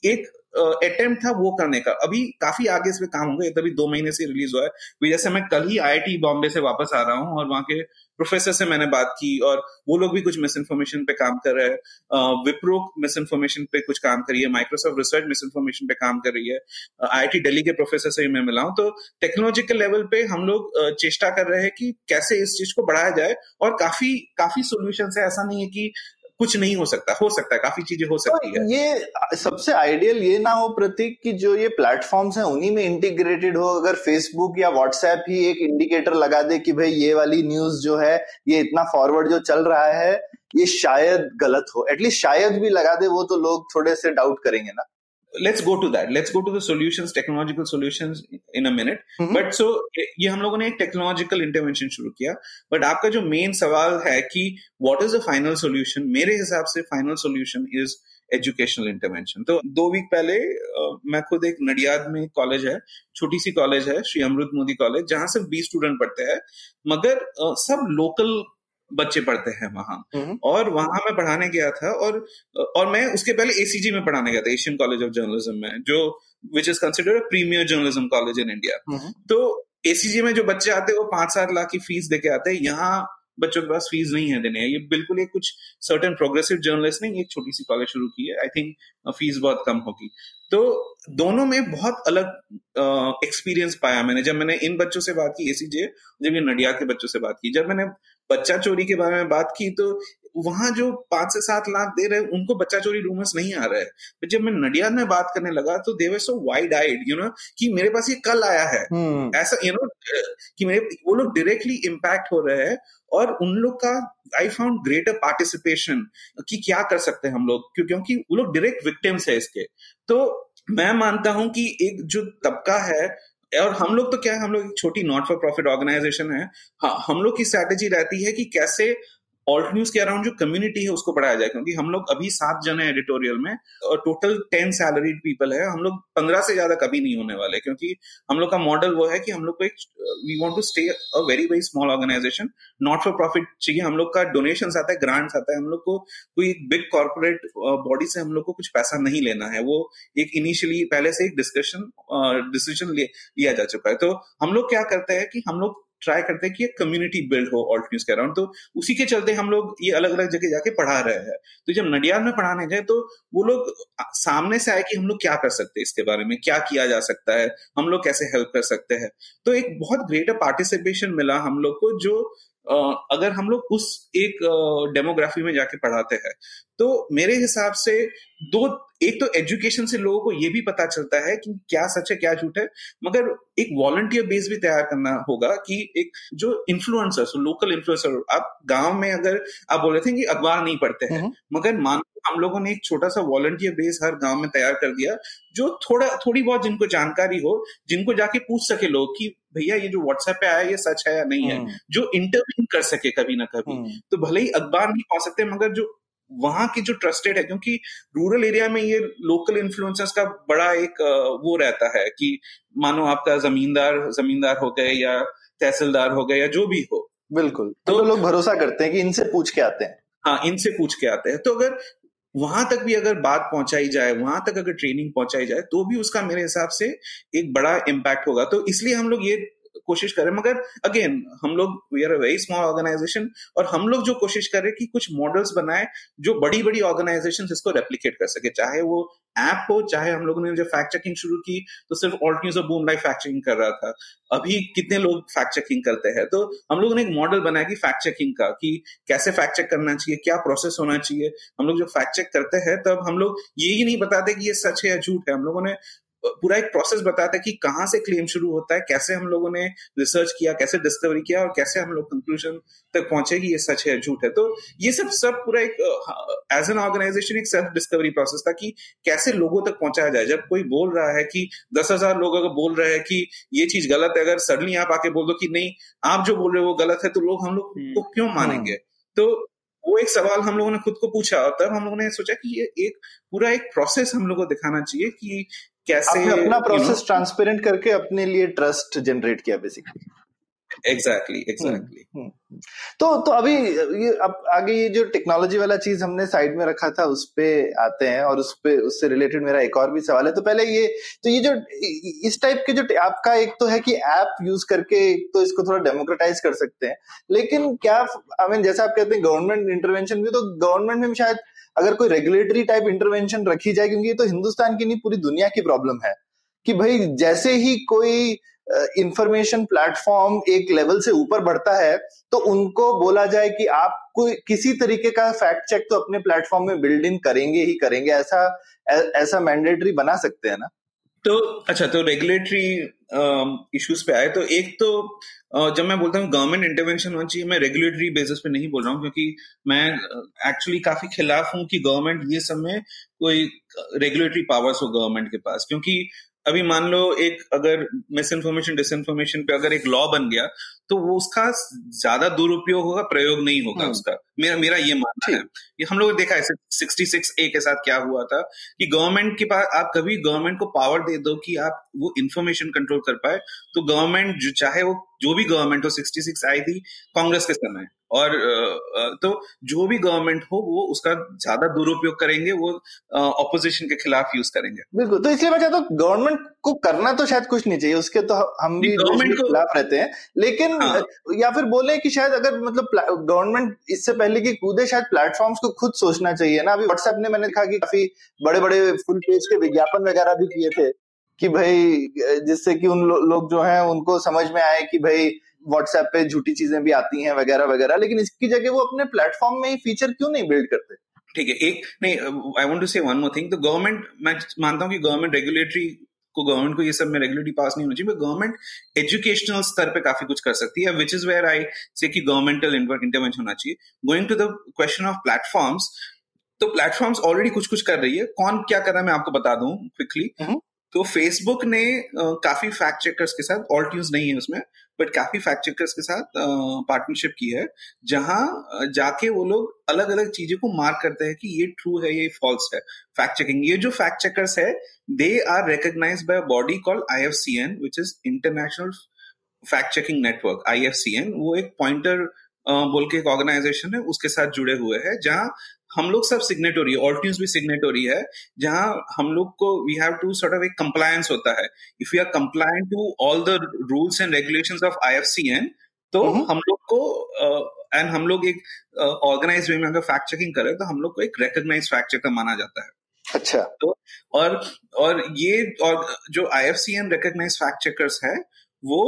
एक अटेम्प्ट था वो करने का। अभी काफी आगे इसमें काम होगा, तभी 2 महीने से रिलीज हुआ है। जैसे मैं कल ही IIT बॉम्बे से वापस आ रहा हूँ और वहाँ के प्रोफेसर से मैंने बात की और वो लोग भी कुछ मिस इन्फॉर्मेशन पे काम कर रहे हैं। विप्रो मिस इन्फॉर्मेशन पे कुछ काम कर रही है, माइक्रोसॉफ्ट रिसर्च मिस इन्फॉर्मेशन पे काम कर रही है, IIT दिल्ली के प्रोफेसर से भी मैं मिला हूं। तो टेक्नोलॉजिकल लेवल पे हम लोग चेष्टा कर रहे हैं कि कैसे इस चीज को बढ़ाया जाए। और काफी काफी सोल्यूशन है, ऐसा नहीं है कि कुछ नहीं हो सकता है, काफी चीजें हो सकती है। ये सबसे आइडियल ये ना हो प्रतीक कि जो ये प्लेटफॉर्म्स हैं उन्हीं में इंटीग्रेटेड हो। अगर फेसबुक या व्हाट्सएप ही एक इंडिकेटर लगा दे कि भाई ये वाली न्यूज जो है ये इतना फॉरवर्ड जो चल रहा है ये शायद गलत हो, एटलीस्ट शायद भी लगा दे वो, तो लोग थोड़े से डाउट करेंगे ना। let's go to the solutions, technological solutions in a minute. But so ये हम लोगों ने एक technological intervention शुरू किया। But आपका जो main सवाल है कि what is the final solution, मेरे हिसाब से final solution is educational intervention। तो 2 वीक पहले मैं खुद एक नडियाद में कॉलेज है, छोटी सी कॉलेज है, श्री अमृत मोदी कॉलेज, जहां सिर्फ 20 स्टूडेंट पढ़ते हैं, मगर सब लोकल बच्चे पढ़ते हैं वहां। और वहां मैं पढ़ाने गया था और मैं उसके पहले ACG में पढ़ाने गया था, एशियन कॉलेज ऑफ जर्नलिज्म में, जो which is considered premier journalism college in India. तो ACG में जो बच्चे आते हैं वो 5-7 लाख की फीस देके आते हैं। यहाँ बच्चों के पास फीस नहीं है देने। ये बिल्कुल एक कुछ सर्टेन प्रोग्रेसिव जर्नलिस्ट ने एक छोटी सी कॉलेज शुरू की है, आई थिंक फीस बहुत कम होगी। तो दोनों में बहुत अलग एक्सपीरियंस पाया मैंने। जब मैंने इन बच्चों से बात की ACG, जब ये नडियाद के बच्चों से बात की, जब मैंने बच्चा चोरी के बारे में बात की, तो वहां जो 5 से 7 लाख दे रहे उनको बच्चा चोरी रूमर्स नहीं आ रहा है। जब मैं नडियाद में बात करने लगा तो they were so wide eyed, you know, कि मेरे पास ये कल आया है ऐसा, यू नो, कि वो लोग डायरेक्टली इम्पैक्ट हो रहे हैं और उन लोग का आई फाउंड ग्रेटर पार्टिसिपेशन कि क्या कर सकते हैं हम लोग, क्योंकि वो लोग डायरेक्ट विक्टिम्स है इसके। तो मैं मानता हूं कि एक जो तबका है, और हम लोग तो क्या है, हम लोग एक छोटी नॉट फॉर प्रॉफिट ऑर्गेनाइजेशन है, हम लोग की स्ट्रैटेजी रहती है कि कैसे ऑल्ट न्यूज के अराउंड जो कम्युनिटी है उसको बढ़ाया जाए, क्योंकि हम लोग अभी 7 जने एडिटोरियल में और टोटल 10 सैलरीड पीपल है, हम लोग 15 से ज्यादा कभी नहीं होने वाले, क्योंकि हम लोग का मॉडल वो है कि हम लोग को we want to stay a very very small organisation, not for profit चाहिए। हम लोग का डोनेशन आता है, ग्रांट्स आता है, हम लोग को कोई बिग कॉर्पोरेट बॉडी से हम लोग को कुछ पैसा नहीं लेना है, वो एक इनिशियली पहले से एक डिसीजन लिया जा चुका है। तो हम लोग क्या करते हैं कि हम लोग ट्राई करते हैं कि कम्युनिटी बिल्ड हो ऑल्ट न्यूज के अराउंड, तो उसी के चलते हम लोग ये अलग अलग जगह जाके पढ़ा रहे हैं। तो जब नडियाद में पढ़ाने गए तो वो लोग सामने से आए कि हम लोग क्या कर सकते हैं, इसके बारे में क्या किया जा सकता है, हम लोग कैसे हेल्प कर सकते हैं। तो एक बहुत ग्रेटर पार्टिसिपेशन मिला हम लोग को, जो अगर हम लोग उस एक डेमोग्राफी में जाके पढ़ाते हैं। तो मेरे हिसाब से एक तो एजुकेशन से लोगों को ये भी पता चलता है कि क्या सच है क्या झूठ है, मगर एक वॉलंटियर बेस भी तैयार करना होगा कि एक जो इन्फ्लुएंसर्स, लोकल इन्फ्लुएंसर, आप गांव में अगर आप बोल रहे थे कि अखबार नहीं पढ़ते हैं, मगर हम लोगों ने एक छोटा सा वॉलंटियर बेस हर गांव में तैयार कर दिया, जो थोड़ी बहुत जिनको जानकारी हो, जिनको जाके पूछ सके लोग कि भैया ये जो व्हाट्सएप पे आया ये सच है या नहीं है, जो इंटरव्यू कर सके कभी ना कभी। तो भले ही अखबार नहीं पा सकते, मगर जो वहां की जो ट्रस्टेड है, क्योंकि रूरल एरिया में ये लोकल इन्फ्लुएंसर्स का बड़ा एक वो रहता है कि मानो आपका जमींदार हो गए या तहसीलदार हो गए या जो भी हो, बिल्कुल, तो लोग भरोसा करते हैं कि इनसे पूछ के आते हैं। हाँ, इनसे पूछ के आते हैं। तो अगर वहां तक भी अगर बात पहुंचाई जाए, वहां तक अगर ट्रेनिंग पहुंचाई जाए, तो भी उसका मेरे हिसाब से एक बड़ा इम्पैक्ट होगा। तो इसलिए हम लोग ये कोशिश करें, मगर अगेन हम लोग we are a very small organisation, और हम लोग जो कोशिश करें कि कुछ मॉडल्स बनाए जो बड़ी बड़ी ऑर्गेनाइजेशंस इसको रेप्लिकेट कर सके, चाहे वो ऐप हो, चाहे हम लोगों ने जब फैक्ट चेकिंग शुरू की तो सिर्फ ऑल्ट न्यूज और बूम लाइव फैक्ट चेकिंग कर रहा था, अभी कितने लोग फैक्ट चेकिंग करते हैं। तो हम लोगों ने एक मॉडल बनाया कि फैक्ट चेकिंग का, कि कैसे फैक्ट चेक करना चाहिए, क्या प्रोसेस होना चाहिए। हम लोग जब फैक्ट चेक करते हैं तब हम लोग यही नहीं बताते कि ये सच है या झूठ है, हम लोगों ने पूरा एक प्रोसेस बताता है कि कहाँ से क्लेम शुरू होता है, कैसे हम लोगों ने रिसर्च किया, कैसे डिस्कवरी किया, और कैसे हम लोग कंक्लूजन तक पहुंचे कि ये सच है झूठ है। तो ये सब पूरा एक एज एन ऑर्गेनाइजेशन एक सेल्फ डिस्कवरी प्रोसेस था कि कैसे लोगों तक पहुंचाया जाए। जब कोई बोल रहा है कि 10,000 लोग अगर बोल रहे हैं कि ये चीज गलत है, अगर सडनली आप आके बोल दो कि नहीं आप जो बोल रहे हो वो गलत है, तो लोग हम लोग को क्यों मानेंगे। तो वो एक सवाल हम लोगों ने खुद को पूछा, और तब हम लोगों ने सोचा कि ये एक पूरा एक प्रोसेस हम लोगों को दिखाना चाहिए कि कैसे आपने अपना प्रोसेस ट्रांसपेरेंट करके अपने लिए ट्रस्ट जनरेट किया बेसिकली। एग्जैक्टली। तो अभी ये अब आगे ये जो टेक्नोलॉजी वाला चीज हमने साइड में रखा था उस पे आते हैं, और उससे रिलेटेड मेरा एक और भी सवाल है। तो पहले ये जो इस टाइप के जो आपका एक तो है कि ऐप यूज करके तो इसको थोड़ा डेमोक्रेटाइज कर सकते हैं, लेकिन क्या आई मीन जैसा आप कहते हैं गवर्नमेंट इंटरवेंशन भी, तो गवर्नमेंट में शायद अगर कोई रेगुलेटरी टाइप इंटरवेंशन रखी जाए, क्योंकि ये तो हिंदुस्तान की नहीं पूरी दुनिया की प्रॉब्लम है कि भाई जैसे ही कोई इंफॉर्मेशन प्लेटफॉर्म एक लेवल से ऊपर बढ़ता है तो उनको बोला जाए कि आप कोई किसी तरीके का फैक्ट चेक तो अपने प्लेटफॉर्म में बिल्ड इन करेंगे ही करेंगे, ऐसा मैंडेटरी बना सकते हैं ना। तो अच्छा, तो रेगुलेटरी इश्यूज पे आए तो एक तो जब मैं बोलता हूँ गवर्नमेंट इंटरवेंशन होना चाहिए, मैं रेगुलेटरी बेसिस पे नहीं बोल रहा हूँ, क्योंकि मैं एक्चुअली काफी खिलाफ हूँ कि गवर्नमेंट ये सब में कोई रेगुलेटरी पावर्स हो गवर्नमेंट के पास। क्योंकि अभी मान लो एक अगर मिस इन्फॉर्मेशन डिसइन्फॉर्मेशन पे अगर एक लॉ बन गया तो वो उसका ज्यादा दुरुपयोग होगा, प्रयोग नहीं होगा उसका, मेरा ये मानना है। ये हम लोग देखा है 66A के साथ क्या हुआ था कि गवर्नमेंट के पास आप कभी गवर्नमेंट को पावर दे दो कि आप वो इन्फॉर्मेशन कंट्रोल कर पाए, तो गवर्नमेंट जो चाहे वो जो भी गवर्नमेंट हो, 66 आई थी कांग्रेस के समय, और तो जो भी गवर्नमेंट हो वो उसका ज्यादा दुरुपयोग करेंगे, वो ऑपोजिशन के खिलाफ यूज करेंगे। बिल्कुल, तो इसलिए मैं चाहता हूँ गवर्नमेंट को करना तो शायद कुछ नहीं चाहिए, उसके तो हम भी गवर्नमेंट के खिलाफ रहते हैं, लेकिन हाँ। या फिर बोले कि शायद अगर मतलब गवर्नमेंट इससे पहले कि कूदे, शायद प्लेटफॉर्म्स को खुद सोचना चाहिए ना। अभी व्हाट्सएप ने मैंने कहा कि काफी बड़े बड़े फुल पेज के विज्ञापन वगैरह भी किए थे कि भाई जिससे कि उन लोग जो हैं उनको समझ में आए कि भाई व्हाट्सएप पे झूठी चीजें भी आती हैं वगैरह वगैरह, लेकिन इसकी जगह वो अपने प्लेटफॉर्म में फीचर क्यों नहीं बिल्ड करते? ठीक है, एक नहीं, I want to say one more thing, तो गवर्नमेंट, मैं मानता हूं कि गवर्नमेंट रेगुलेटरी को, गवर्नमेंट को ये सब में रेगुलेटरी पास नहीं होना चाहिए, बट गवर्नमेंट एजुकेशनल स्तर पे काफी कुछ कर सकती है, विच इज वेयर आई से कि गवर्नमेंटल इंटरवेंशन होना चाहिए। Going to the question of platforms, तो प्लेटफॉर्म्स ऑलरेडी कुछ कुछ कर रही है, कौन क्या कर रहा है मैं आपको बता दूं क्विकली। तो फेसबुक ने काफी फैक्ट चेकर्स के साथ, ऑल्ट न्यूज नहीं है उसमें, बट काफी फैक्ट चेकर्स के साथ पार्टनरशिप की है, जहां जाके वो लोग अलग अलग चीजों को मार्क करते हैं कि ये ट्रू है, ये फॉल्स है, फैक्ट चेकिंग। ये जो फैक्ट चेकर्स है, they are recognised by a body called IFCN, which is international fact checking network. IFCN वो एक पॉइंटर बोल के एक ऑर्गेनाइजेशन है, उसके साथ जुड़े हुए हैं, जहां हम लोग सब सिग्नेटोरी, ऑल्ट न्यूज भी सिग्नेटोरी है, जहां हम लोग को we have to sort of एक कंप्लायंस होता है। If you are compliant to all the rules and regulations of IFCN, तो हम लोग को एंड हम लोग एक ऑर्गेनाइज वे में अगर फैक्ट चेकिंग करें तो हम लोग को एक रिकॉग्नाइज फैक्ट चेकर माना जाता है। अच्छा, तो और ये, और जो IFCN रिकॉग्नाइज फैक्ट चेकर्स है वो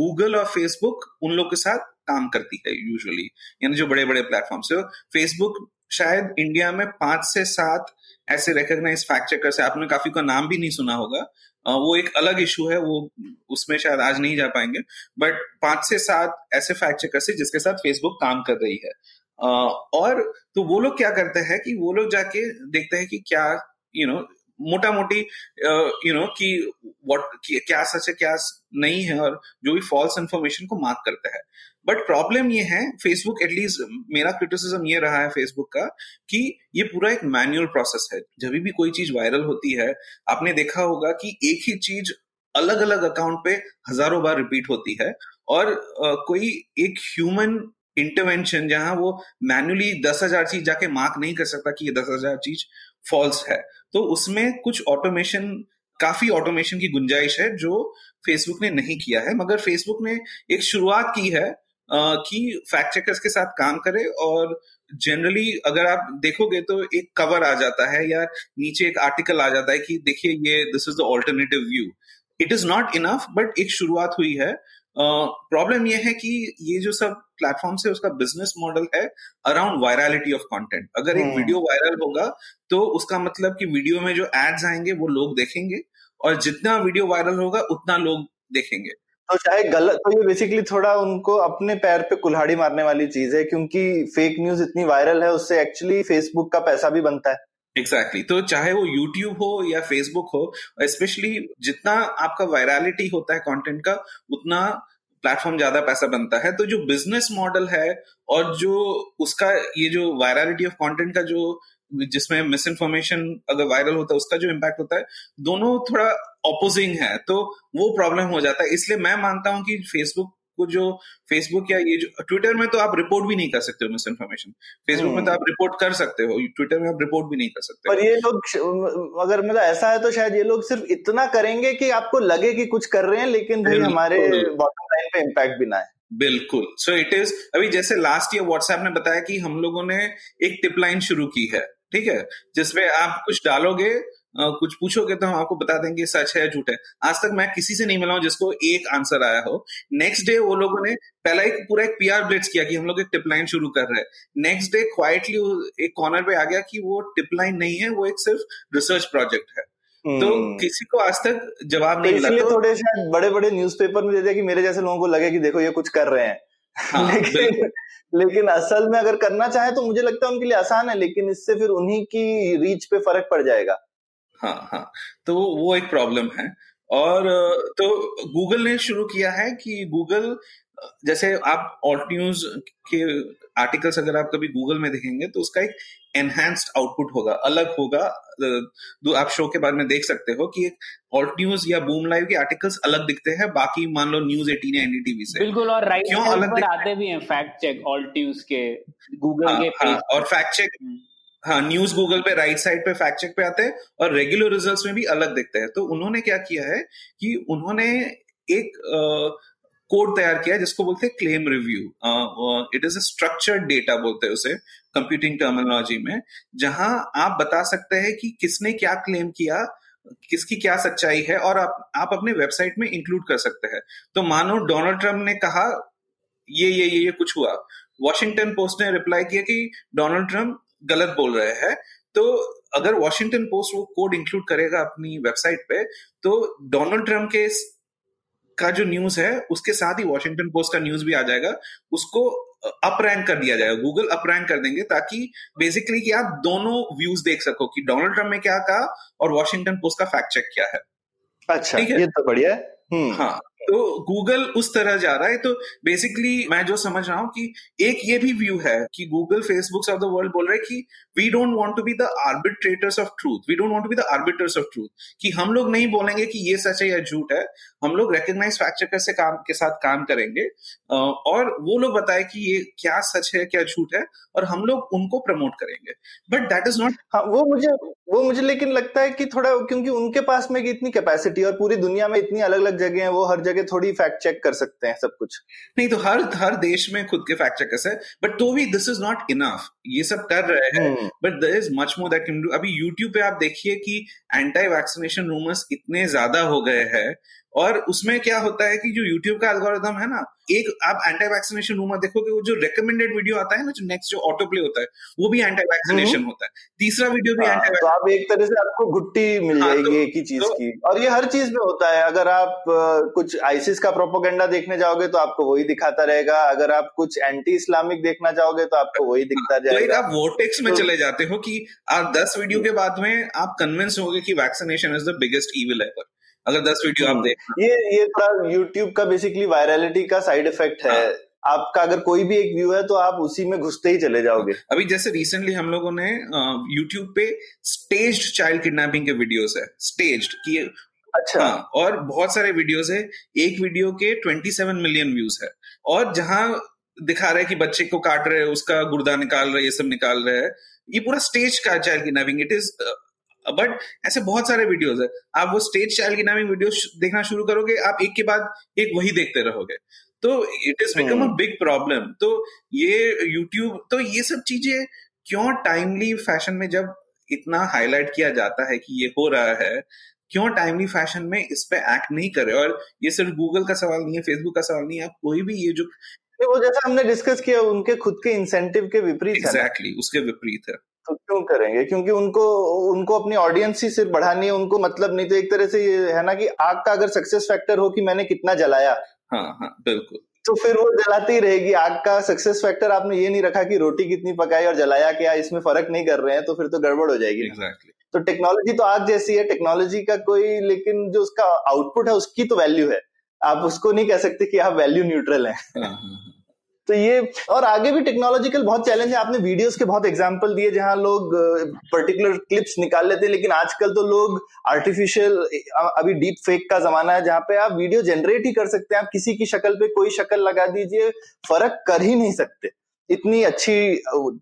गूगल और फेसबुक उन लोग के साथ काम करती है यूजुअली, यानी जो बड़े बड़े प्लेटफॉर्म। सो फेसबुक शायद इंडिया में 5 से 7 ऐसे रिकॉग्नाइज फैक्ट चेकर्स है, आपने काफी का नाम भी नहीं सुना होगा, वो एक अलग इशू है, वो उसमें शायद आज नहीं जा पाएंगे, बट 5 से 7 ऐसे फैक्ट चेकर्स है जिसके साथ फेसबुक काम कर रही है। और तो वो लोग क्या करते हैं कि वो लोग जाके देखते हैं कि क्या मोटा मोटी कि क्या सच है क्या नहीं है, और जो भी फॉल्स इन्फॉर्मेशन को मार्क करते हैं। बट प्रॉब्लम ये है, फेसबुक, एटलीस्ट मेरा क्रिटिसिज्म ये रहा है फेसबुक का, कि ये पूरा एक मैनुअल प्रोसेस है। जब भी कोई चीज वायरल होती है, आपने देखा होगा कि एक ही चीज अलग अलग अकाउंट पे हजारों बार रिपीट होती है, और कोई एक ह्यूमन इंटरवेंशन जहां वो मैन्युअली 10,000 चीज जाके मार्क नहीं कर सकता कि ये 10,000 चीज फॉल्स है, तो उसमें कुछ ऑटोमेशन, काफी ऑटोमेशन की गुंजाइश है जो फेसबुक ने नहीं किया है। मगर फेसबुक ने एक शुरुआत की है कि फैक्ट चेकर्स के साथ काम करे, और जनरली अगर आप देखोगे तो एक कवर आ जाता है या नीचे एक आर्टिकल आ जाता है कि देखिए ये, this is the alternative view. It is not enough, but एक शुरुआत हुई है। प्रॉब्लम यह है कि ये जो सब प्लेटफॉर्म्स है उसका बिजनेस मॉडल है अराउंड वायरलिटी ऑफ कंटेंट। अगर एक वीडियो वायरल होगा तो उसका मतलब कि वीडियो में जो एड्स आएंगे वो लोग देखेंगे, और जितना वीडियो वायरल होगा उतना लोग देखेंगे। तो चाहे गलत, तो ये बेसिकली थोड़ा उनको अपने पैर पे कुल्हाड़ी मारने वाली चीज है, क्योंकि फेक न्यूज इतनी वायरल है, उससे एक्चुअली फेसबुक का पैसा भी बनता है। एग्जैक्टली, तो चाहे वो यूट्यूब हो या फेसबुक हो, स्पेशली जितना आपका वायरलिटी होता है कंटेंट का, उतना प्लेटफॉर्म ज्यादा पैसा बनता है। तो जो बिजनेस मॉडल है और जो उसका ये जो वायरलिटी ऑफ कंटेंट का जो, जिसमें मिस इन्फॉर्मेशन अगर वायरल होता है उसका जो इम्पैक्ट होता है, दोनों थोड़ा ऑपोजिंग है, तो वो प्रॉब्लम हो जाता है। इसलिए मैं मानता हूं कि फेसबुक को, जो फेसबुक या ये जो ट्विटर में तो आप रिपोर्ट भी नहीं कर सकते हो मिस इन्फॉर्मेशन, फेसबुक में तो आप रिपोर्ट कर सकते हो, ट्विटर में आप रिपोर्ट भी नहीं कर सकते। पर ये लोग अगर मतलब ऐसा है तो शायद ये लोग सिर्फ इतना करेंगे कि आपको लगे कि कुछ कर रहे हैं, लेकिन भाई हमारे बॉटम लाइन पे इम्पैक्ट भी ना है। बिल्कुल। सो इट इज, अभी जैसे लास्ट ईयर व्हाट्सएप ने बताया कि हम लोगों ने एक टिप लाइन शुरू की है, ठीक है, जिसमें आप कुछ डालोगे, कुछ पूछोगे तो हम आपको बता देंगे सच है झूठ है। आज तक मैं किसी से नहीं मिला हूं जिसको एक आंसर आया हो। नेक्स्ट डे वो लोगों ने पहला एक पूरा एक PR ब्लिट्स किया कि हम लोग एक टिपलाइन शुरू कर रहे हैं। नेक्स्ट डे क्वाइटली एक कॉर्नर पे आ गया कि वो टिपलाइन नहीं है, वो एक सिर्फ रिसर्च प्रोजेक्ट है। तो किसी को आज तक जवाब नहीं मिला। इसलिए थोड़े शायद बड़े बड़े न्यूज़पेपर में दे दिया कि मेरे जैसे लोगों को लगे कि देखो ये कुछ कर रहे हैं। हाँ, लेकिन असल में अगर करना चाहे तो मुझे लगता है उनके लिए आसान है, लेकिन इससे फिर उन्हीं की रीच पे फर्क पड़ जाएगा। हाँ, तो वो एक प्रॉब्लम है। और तो गूगल ने शुरू किया है कि गूगल, जैसे आप ऑल्ट न्यूज के आर्टिकल्स अगर आप कभी गूगल में देखेंगे तो उसका एक एनहांस्ड आउटपुट होगा, अलग होगा। तो आप शो के बाद में देख सकते हो कि एक ऑल्ट न्यूज या बूम लाइव के आर्टिकल्स अलग दिखते हैं बाकी, मान लो News 18 या NDTV से। बिल्कुल। और राइट क्यों अलग आते भी हैं फैक्ट चेक ऑल्ट न्यूज के गूगल के पेज और फैक्ट चेक। हाँ, न्यूज गूगल पे राइट साइड पे फैक्ट चेक पे आते हैं और रेगुलर रिजल्ट्स में भी अलग दिखते हैं। तो उन्होंने क्या किया है कि उन्होंने एक कोड तैयार किया जिसको बोलते हैं claim review. It is a structured data बोलते हैं उसे कंप्यूटिंग टर्मिनोलॉजी में, जहां आप बता सकते हैं कि किसने क्या क्लेम किया, किसकी क्या सच्चाई है और आप अपने वेबसाइट में इंक्लूड कर सकते हैं। तो मानो डोनाल्ड ट्रम्प ने कहा ये कुछ हुआ, वॉशिंगटन पोस्ट ने रिप्लाई किया कि डोनाल्ड ट्रम्प गलत बोल रहे हैं, तो अगर वॉशिंगटन पोस्ट वो कोड इंक्लूड करेगा अपनी वेबसाइट पे तो डोनाल्ड ट्रम्प के का जो न्यूज है उसके साथ ही वॉशिंगटन पोस्ट का न्यूज भी आ जाएगा, उसको अपरैंक कर दिया जाएगा, गूगल अपरैंक कर देंगे, ताकि बेसिकली कि आप दोनों व्यूज देख सको कि डोनाल्ड ट्रम्प ने क्या कहा और वॉशिंगटन पोस्ट का फैक्ट चेक क्या है। अच्छा, ठीक है, ये तो बढ़िया है। हाँ, तो गूगल उस तरह जा रहा है। तो बेसिकली मैं जो समझ रहा हूँ कि एक ये भी व्यू है कि Google Facebook of the world बोल रहा है कि we don't want to be the arbitrators of truth, we don't want to be the arbitrators of truth, कि हम लोग नहीं बोलेंगे कि ये सच है या झूठ है, हम लोग रिकग्नाइज फैक्ट चेकर से के साथ काम करेंगे और वो लोग बताए कि ये क्या सच है क्या झूठ है और हम लोग उनको प्रमोट करेंगे। बट दैट इज नॉट, वो मुझे लेकिन लगता है कि थोड़ा, क्योंकि उनके पास में इतनी कैपेसिटी और पूरी दुनिया में इतनी अलग अलग जगह है, वो हर जगह थोड़ी फैक्ट चेक कर सकते हैं सब कुछ। नहीं तो हर देश में खुद के फैक्ट चेकर्स है, बट तो भी दिस इज नॉट इनफ, ये सब कर रहे हैं but there is much more that can do. अभी YouTube पे आप देखिए कि एंटी वैक्सीनेशन रूमर्स इतने ज्यादा हो गए हैं और उसमें क्या होता है कि जो YouTube का एल्गोरिथम है ना, एक आप एंटी वैक्सीनेशन रूमर देखोगे वो जो रेकमेंडेड वीडियो आता है ना, जो नेक्स्ट जो ऑटो प्ले होता है वो भी एंटी वैक्सीनेशन होता है, तीसरा वीडियो भी एंटी। तो आप एक तरह से आपको गुट्टी मिल जाएगी एक ही चीज की, और ये हर चीज में होता है। अगर आप कुछ आईसिस का प्रोपोगेंडा देखने जाओगे तो आपको वही दिखाता रहेगा, अगर आप कुछ एंटी इस्लामिक देखना चाहोगे तो आपको वही दिखता जाएगा। आप वोटेक्स में चले जाते हो कि आप 10 वीडियो के बाद में आप कन्विंस होगे कि vaccination is the biggest evil ever, अगर 10 वीडियो आप देख। ये थोड़ा YouTube का बेसिकली वायरलिटी का साइड इफेक्ट है। आपका अगर कोई भी एक व्यू है तो आप उसी में घुसते ही चले जाओगे। अभी जैसे रिसेंटली हम लोगों ने YouTube पे स्टेज्ड चाइल्ड किडनैपिंग के वीडियोस है, स्टेज्ड कि अच्छा, और बहुत सारे वीडियोस है, एक वीडियो के 27 मिलियन व्यूज है और जहां दिखा रहे कि बच्चे को काट रहे, उसका गुर्दा निकाल रहे, ये सब निकाल रहे हैं, ये पूरा स्टेज का child kidnapping. It is, but ऐसे बहुत सारे वीडियोस है, आप वो स्टेज चाइल्ड किडनैपिंग वीडियो देखना शुरू करोगे, आप एक के बाद एक वही देखते रहोगे, तो it is become a big problem. तो ये यूट्यूब, तो ये सब चीजें क्यों टाइमली फैशन में जब इतना हाईलाइट किया जाता है कि ये हो रहा है, क्यों टाइमली फैशन में इस पे एक्ट नहीं करे। और ये सिर्फ गूगल का सवाल नहीं है, फेसबुक का सवाल नहीं है, आप कोई भी ये जो वो जैसा हमने डिस्कस किया उनके खुद के इंसेंटिव के विपरीत है। एग्जैक्टली, उसके विपरीत है। तो क्यों करेंगे, क्योंकि उनको अपनी ऑडियंस ही सिर्फ बढ़ानी है, उनको मतलब नहीं। तो एक तरह से ये है ना कि आग का अगर सक्सेस फैक्टर हो कि मैंने कितना जलाया, हाँ, बिल्कुल, तो फिर वो जलाती ही रहेगी। आग का सक्सेस फैक्टर आपने ये नहीं रखा कि रोटी कितनी पकाई और जलाया क्या, इसमें फर्क नहीं कर रहे हैं, तो फिर तो गड़बड़ हो जाएगी। Exactly. तो टेक्नोलॉजी तो आग जैसी है, टेक्नोलॉजी का कोई, लेकिन जो उसका आउटपुट है उसकी तो वैल्यू है, आप उसको नहीं कह सकते कि आप वैल्यू न्यूट्रल हैं। तो ये, और आगे भी टेक्नोलॉजिकल बहुत चैलेंज है। आपने वीडियोस के बहुत एग्जांपल दिए जहां लोग पर्टिकुलर क्लिप्स निकाल लेते हैं, लेकिन आजकल तो लोग आर्टिफिशियल, अभी डीप फेक का जमाना है जहां पे आप वीडियो जनरेट ही कर सकते हैं, आप किसी की शक्ल पे कोई शक्ल लगा दीजिए, फर्क कर ही नहीं सकते। इतनी अच्छी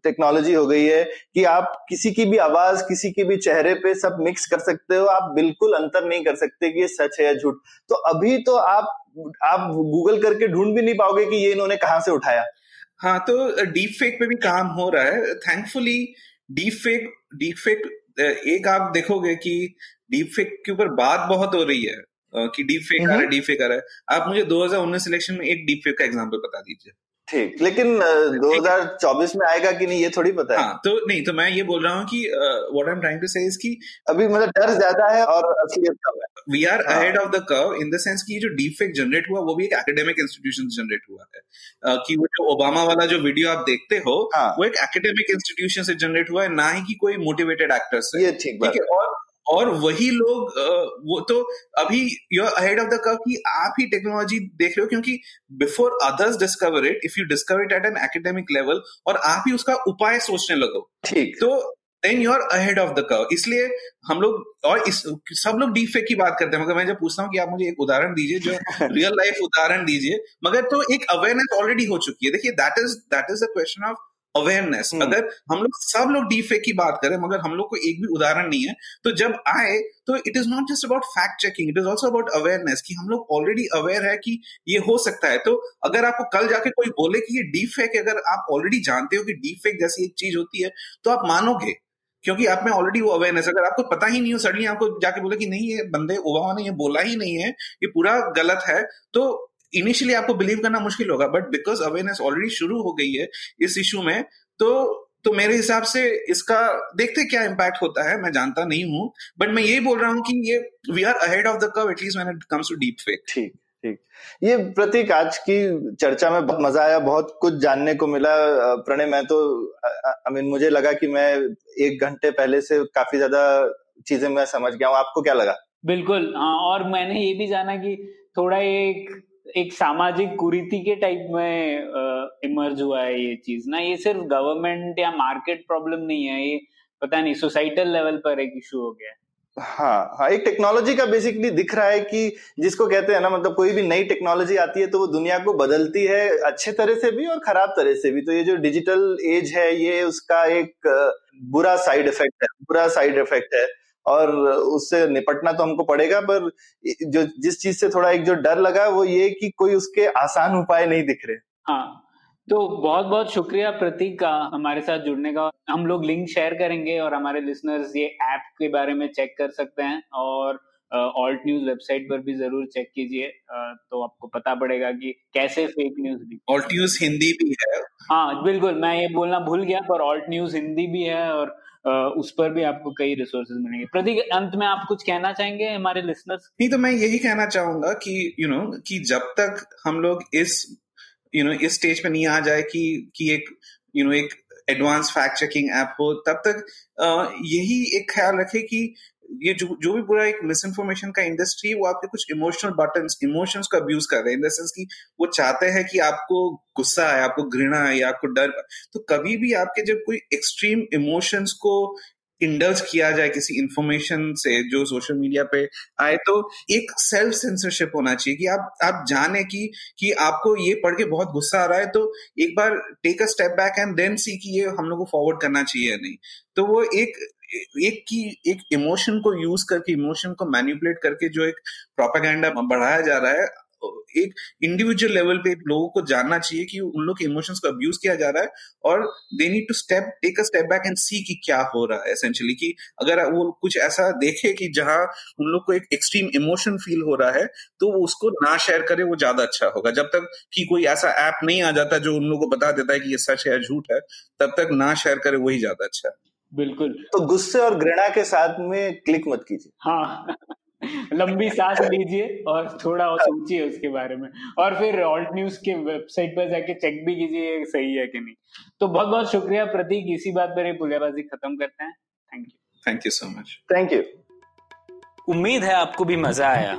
टेक्नोलॉजी हो गई है कि आप किसी की भी आवाज, किसी के भी चेहरे पे सब मिक्स कर सकते हो, आप बिल्कुल अंतर नहीं कर सकते कि ये सच है या झूठ। तो अभी तो आप गूगल करके ढूंढ भी नहीं पाओगे कि ये इन्होंने कहां से उठाया। हाँ, तो डीप फेक पे भी काम हो रहा है थैंकफुली। डीप फेक एक आप देखोगे कि डीप फेक के ऊपर बात बहुत हो रही है कि डीप फेक आ रहा है। आप मुझे 2019 इलेक्शन में एक डीप फेक का एग्जाम्पल बता दीजिए। ठीक, लेकिन 2024 में आएगा कि नहीं ये थोड़ी पता है। हाँ, तो नहीं, तो मैं ये बोल रहा हूँ कि what I am trying to say is कि अभी मतलब डर ज्यादा है और असलियत कम है। We are ahead of the curve in the sense कि ये जो डीप फेक जनरेट हुआ वो भी एक एकेडमिक इंस्टीट्यूशन से जनरेट हुआ है, कि वो जो ओबामा वाला जो वीडियो आप देखते हो वो एक एकेडमिक इंस्टीट्यूशन से जनरेट हुआ है, ना ही कि कोई मोटिवेटेड एक्टर से। ये ठीक है, और वही लोग वो तो अभी you are ahead of the curve कि आप ही टेक्नोलॉजी देख रहे हो, क्योंकि before others discover it, if you discover it at an academic level और आप ही उसका उपाय सोचने लगो, ठीक, तो then you are ahead of the curve. इसलिए हम लोग, और सब लोग डीप फेक की बात करते हैं, मगर मैं जब पूछता हूँ कि आप मुझे एक उदाहरण दीजिए, जो रियल लाइफ उदाहरण दीजिए, मगर तो एक अवेयरनेस ऑलरेडी हो चुकी है। देखिए, that is the question of awareness. अगर हम लोग सब लोग डीप फेक की बात करें मगर हम लोग को एक भी उदाहरण नहीं है, तो जब आए तो it is not just about fact checking, it is also about awareness, कि हम लोग ऑलरेडी अवेयर है कि ये हो सकता है। तो अगर आपको कल जाके कोई बोले कि ये डीप फेक, अगर आप ऑलरेडी जानते हो कि डीप फेक जैसी एक चीज होती है, तो आप मानोगे। क्योंकि आप में ऑलरेडी वो अवेयरनेस, अगर आपको पता ही नहीं हो सडनली आपको जाके बोला कि नहीं ये बंदे ओबामा ने ये बोला ही नहीं है, ये पूरा गलत है, तो इनिशियली आपको बिलीव करना मुश्किल होगा, बट बिकॉज अवेयरनेस ऑलरेडी शुरू हो गई है इस इशू में, तो मेरे हिसाब से इसका देखते क्या इम्पैक्ट होता है, मैं जानता नहीं हूँ, बट मैं यही बोल रहा हूँ कि ये we are ahead of the curve at least when it comes to deep fake. ठीक, ये प्रतीक आज की चर्चा में बहुत मजा आया, बहुत कुछ जानने को मिला। प्रणय, मैं तो मुझे लगा कि मैं एक घंटे पहले से काफी ज्यादा चीजें मैं समझ गया हूँ, आपको क्या लगा? बिल्कुल, और मैंने ये भी जाना कि थोड़ा एक सामाजिक कुरीति के टाइप में इमर्ज हुआ है ये चीज ना, ये सिर्फ गवर्नमेंट या मार्केट प्रॉब्लम नहीं है, ये पता नहीं सोसाइटल लेवल पर एक इशू हो गया है। हाँ, एक टेक्नोलॉजी का बेसिकली दिख रहा है कि जिसको कहते हैं ना, मतलब कोई भी नई टेक्नोलॉजी आती है तो वो दुनिया को बदलती है, अच्छे तरह से भी और खराब तरह से भी। तो ये जो डिजिटल एज है ये उसका एक बुरा साइड इफेक्ट है और उससे निपटना तो हमको पड़ेगा, पर जो जिस चीज से थोड़ा एक जो डर लगा वो ये कि कोई उसके आसान उपाय नहीं दिख रहे। हाँ, तो बहुत बहुत शुक्रिया प्रतीक का हमारे साथ जुड़ने का। हम लोग लिंक शेयर करेंगे और हमारे लिसनर्स ये ऐप के बारे में चेक कर सकते हैं, और ऑल्ट न्यूज वेबसाइट पर भी जरूर चेक कीजिए, तो आपको पता पड़ेगा कि कैसे फेक न्यूज भी। ऑल्ट न्यूज हिंदी भी है? हाँ बिल्कुल, मैं ये बोलना भूल गया, पर ऑल्ट न्यूज हिंदी भी है और उस पर भी आपको कई रिसोर्सेज मिलेंगे। प्रतीक, अंत में आप कुछ कहना चाहेंगे हमारे लिसनर्स? नहीं, तो मैं यही कहना चाहूंगा कि कि जब तक हम लोग इस स्टेज पे नहीं आ जाए कि एक एडवांस फैक्ट चेकिंग ऐप हो, तब तक यही एक ख्याल रखें कि ये जो भी पूरा एक मिसइंफॉर्मेशन का इंडस्ट्री, वो आपके कुछ इमोशनल बटन्स, इमोशंस को अब्यूज कर रहे हैं, इन द सेंस कि वो चाहते हैं कि आपको गुस्सा है, आपको घृणा है या आपको डर। तो कभी भी आपके जब कोई एक्सट्रीम इमोशंस को इंडल्ज किया जाए किसी इंफॉर्मेशन से जो सोशल मीडिया पे आए, तो एक सेल्फ सेंसरशिप होना चाहिए कि आप जाने कि आपको ये पढ़ के बहुत गुस्सा आ रहा है, तो एक बार take a step back and then see कि ये हम लोग को फॉरवर्ड करना चाहिए या नहीं। तो वो एक इमोशन को यूज करके, इमोशन को मैनिपुलेट करके जो एक प्रोपेगेंडा बढ़ाया जा रहा है, एक इंडिविजुअल लेवल पे लोगों को जानना चाहिए कि उन लोग के इमोशंस को अब्यूज किया जा रहा है, और they need to take a step back and see कि क्या हो रहा है एसेंशियली। कि अगर वो कुछ ऐसा देखे कि जहां उन लोग को एक एक्सट्रीम इमोशन फील हो रहा है, तो वो उसको ना शेयर करे, वो ज्यादा अच्छा होगा। जब तक कि कोई ऐसा ऐप नहीं आ जाता जो उन लोगों को बता देता है कि ये सच है झूठ है, तब तक ना शेयर करे, वही ज्यादा अच्छा है। बिल्कुल, तो गुस्से और घृणा के साथ में क्लिक मत कीजिए। हाँ लंबी सांस लीजिए और थोड़ा और सोचिए उसके बारे में, और फिर ऑल्ट न्यूज के वेबसाइट पर जाके चेक भी कीजिए सही है कि नहीं। तो बहुत बहुत शुक्रिया प्रतीक, इसी बात पर ये पुलियाबाजी खत्म करते हैं। Thank you so much. Thank you. उम्मीद है आपको भी मजा आया।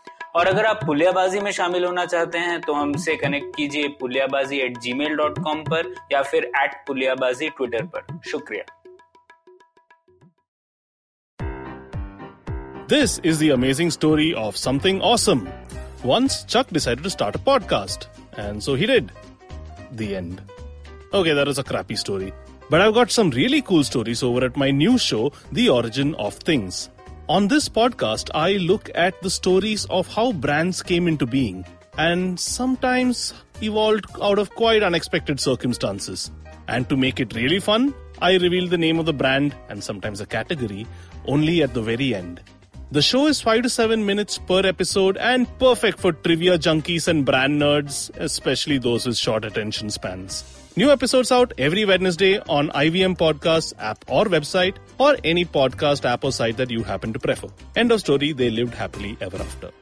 और अगर आप पुलियाबाजी में शामिल होना चाहते हैं तो हमसे कनेक्ट कीजिए puliyabazi@gmail.com पर या फिर @puliyabazi ट्विटर पर। शुक्रिया। This is the amazing story of something awesome. Once Chuck decided to start a podcast, and so he did. The end. Okay, that is a crappy story. But I've got some really cool stories over at my new show, The Origin of Things. On this podcast, I look at the stories of how brands came into being and sometimes evolved out of quite unexpected circumstances. And to make it really fun, I reveal the name of the brand and sometimes a category only at the very end. The show is 5 to 7 minutes per episode and perfect for trivia junkies and brand nerds, especially those with short attention spans. New episodes out every Wednesday on IVM Podcasts app or website, or any podcast app or site that you happen to prefer. End of story, they lived happily ever after.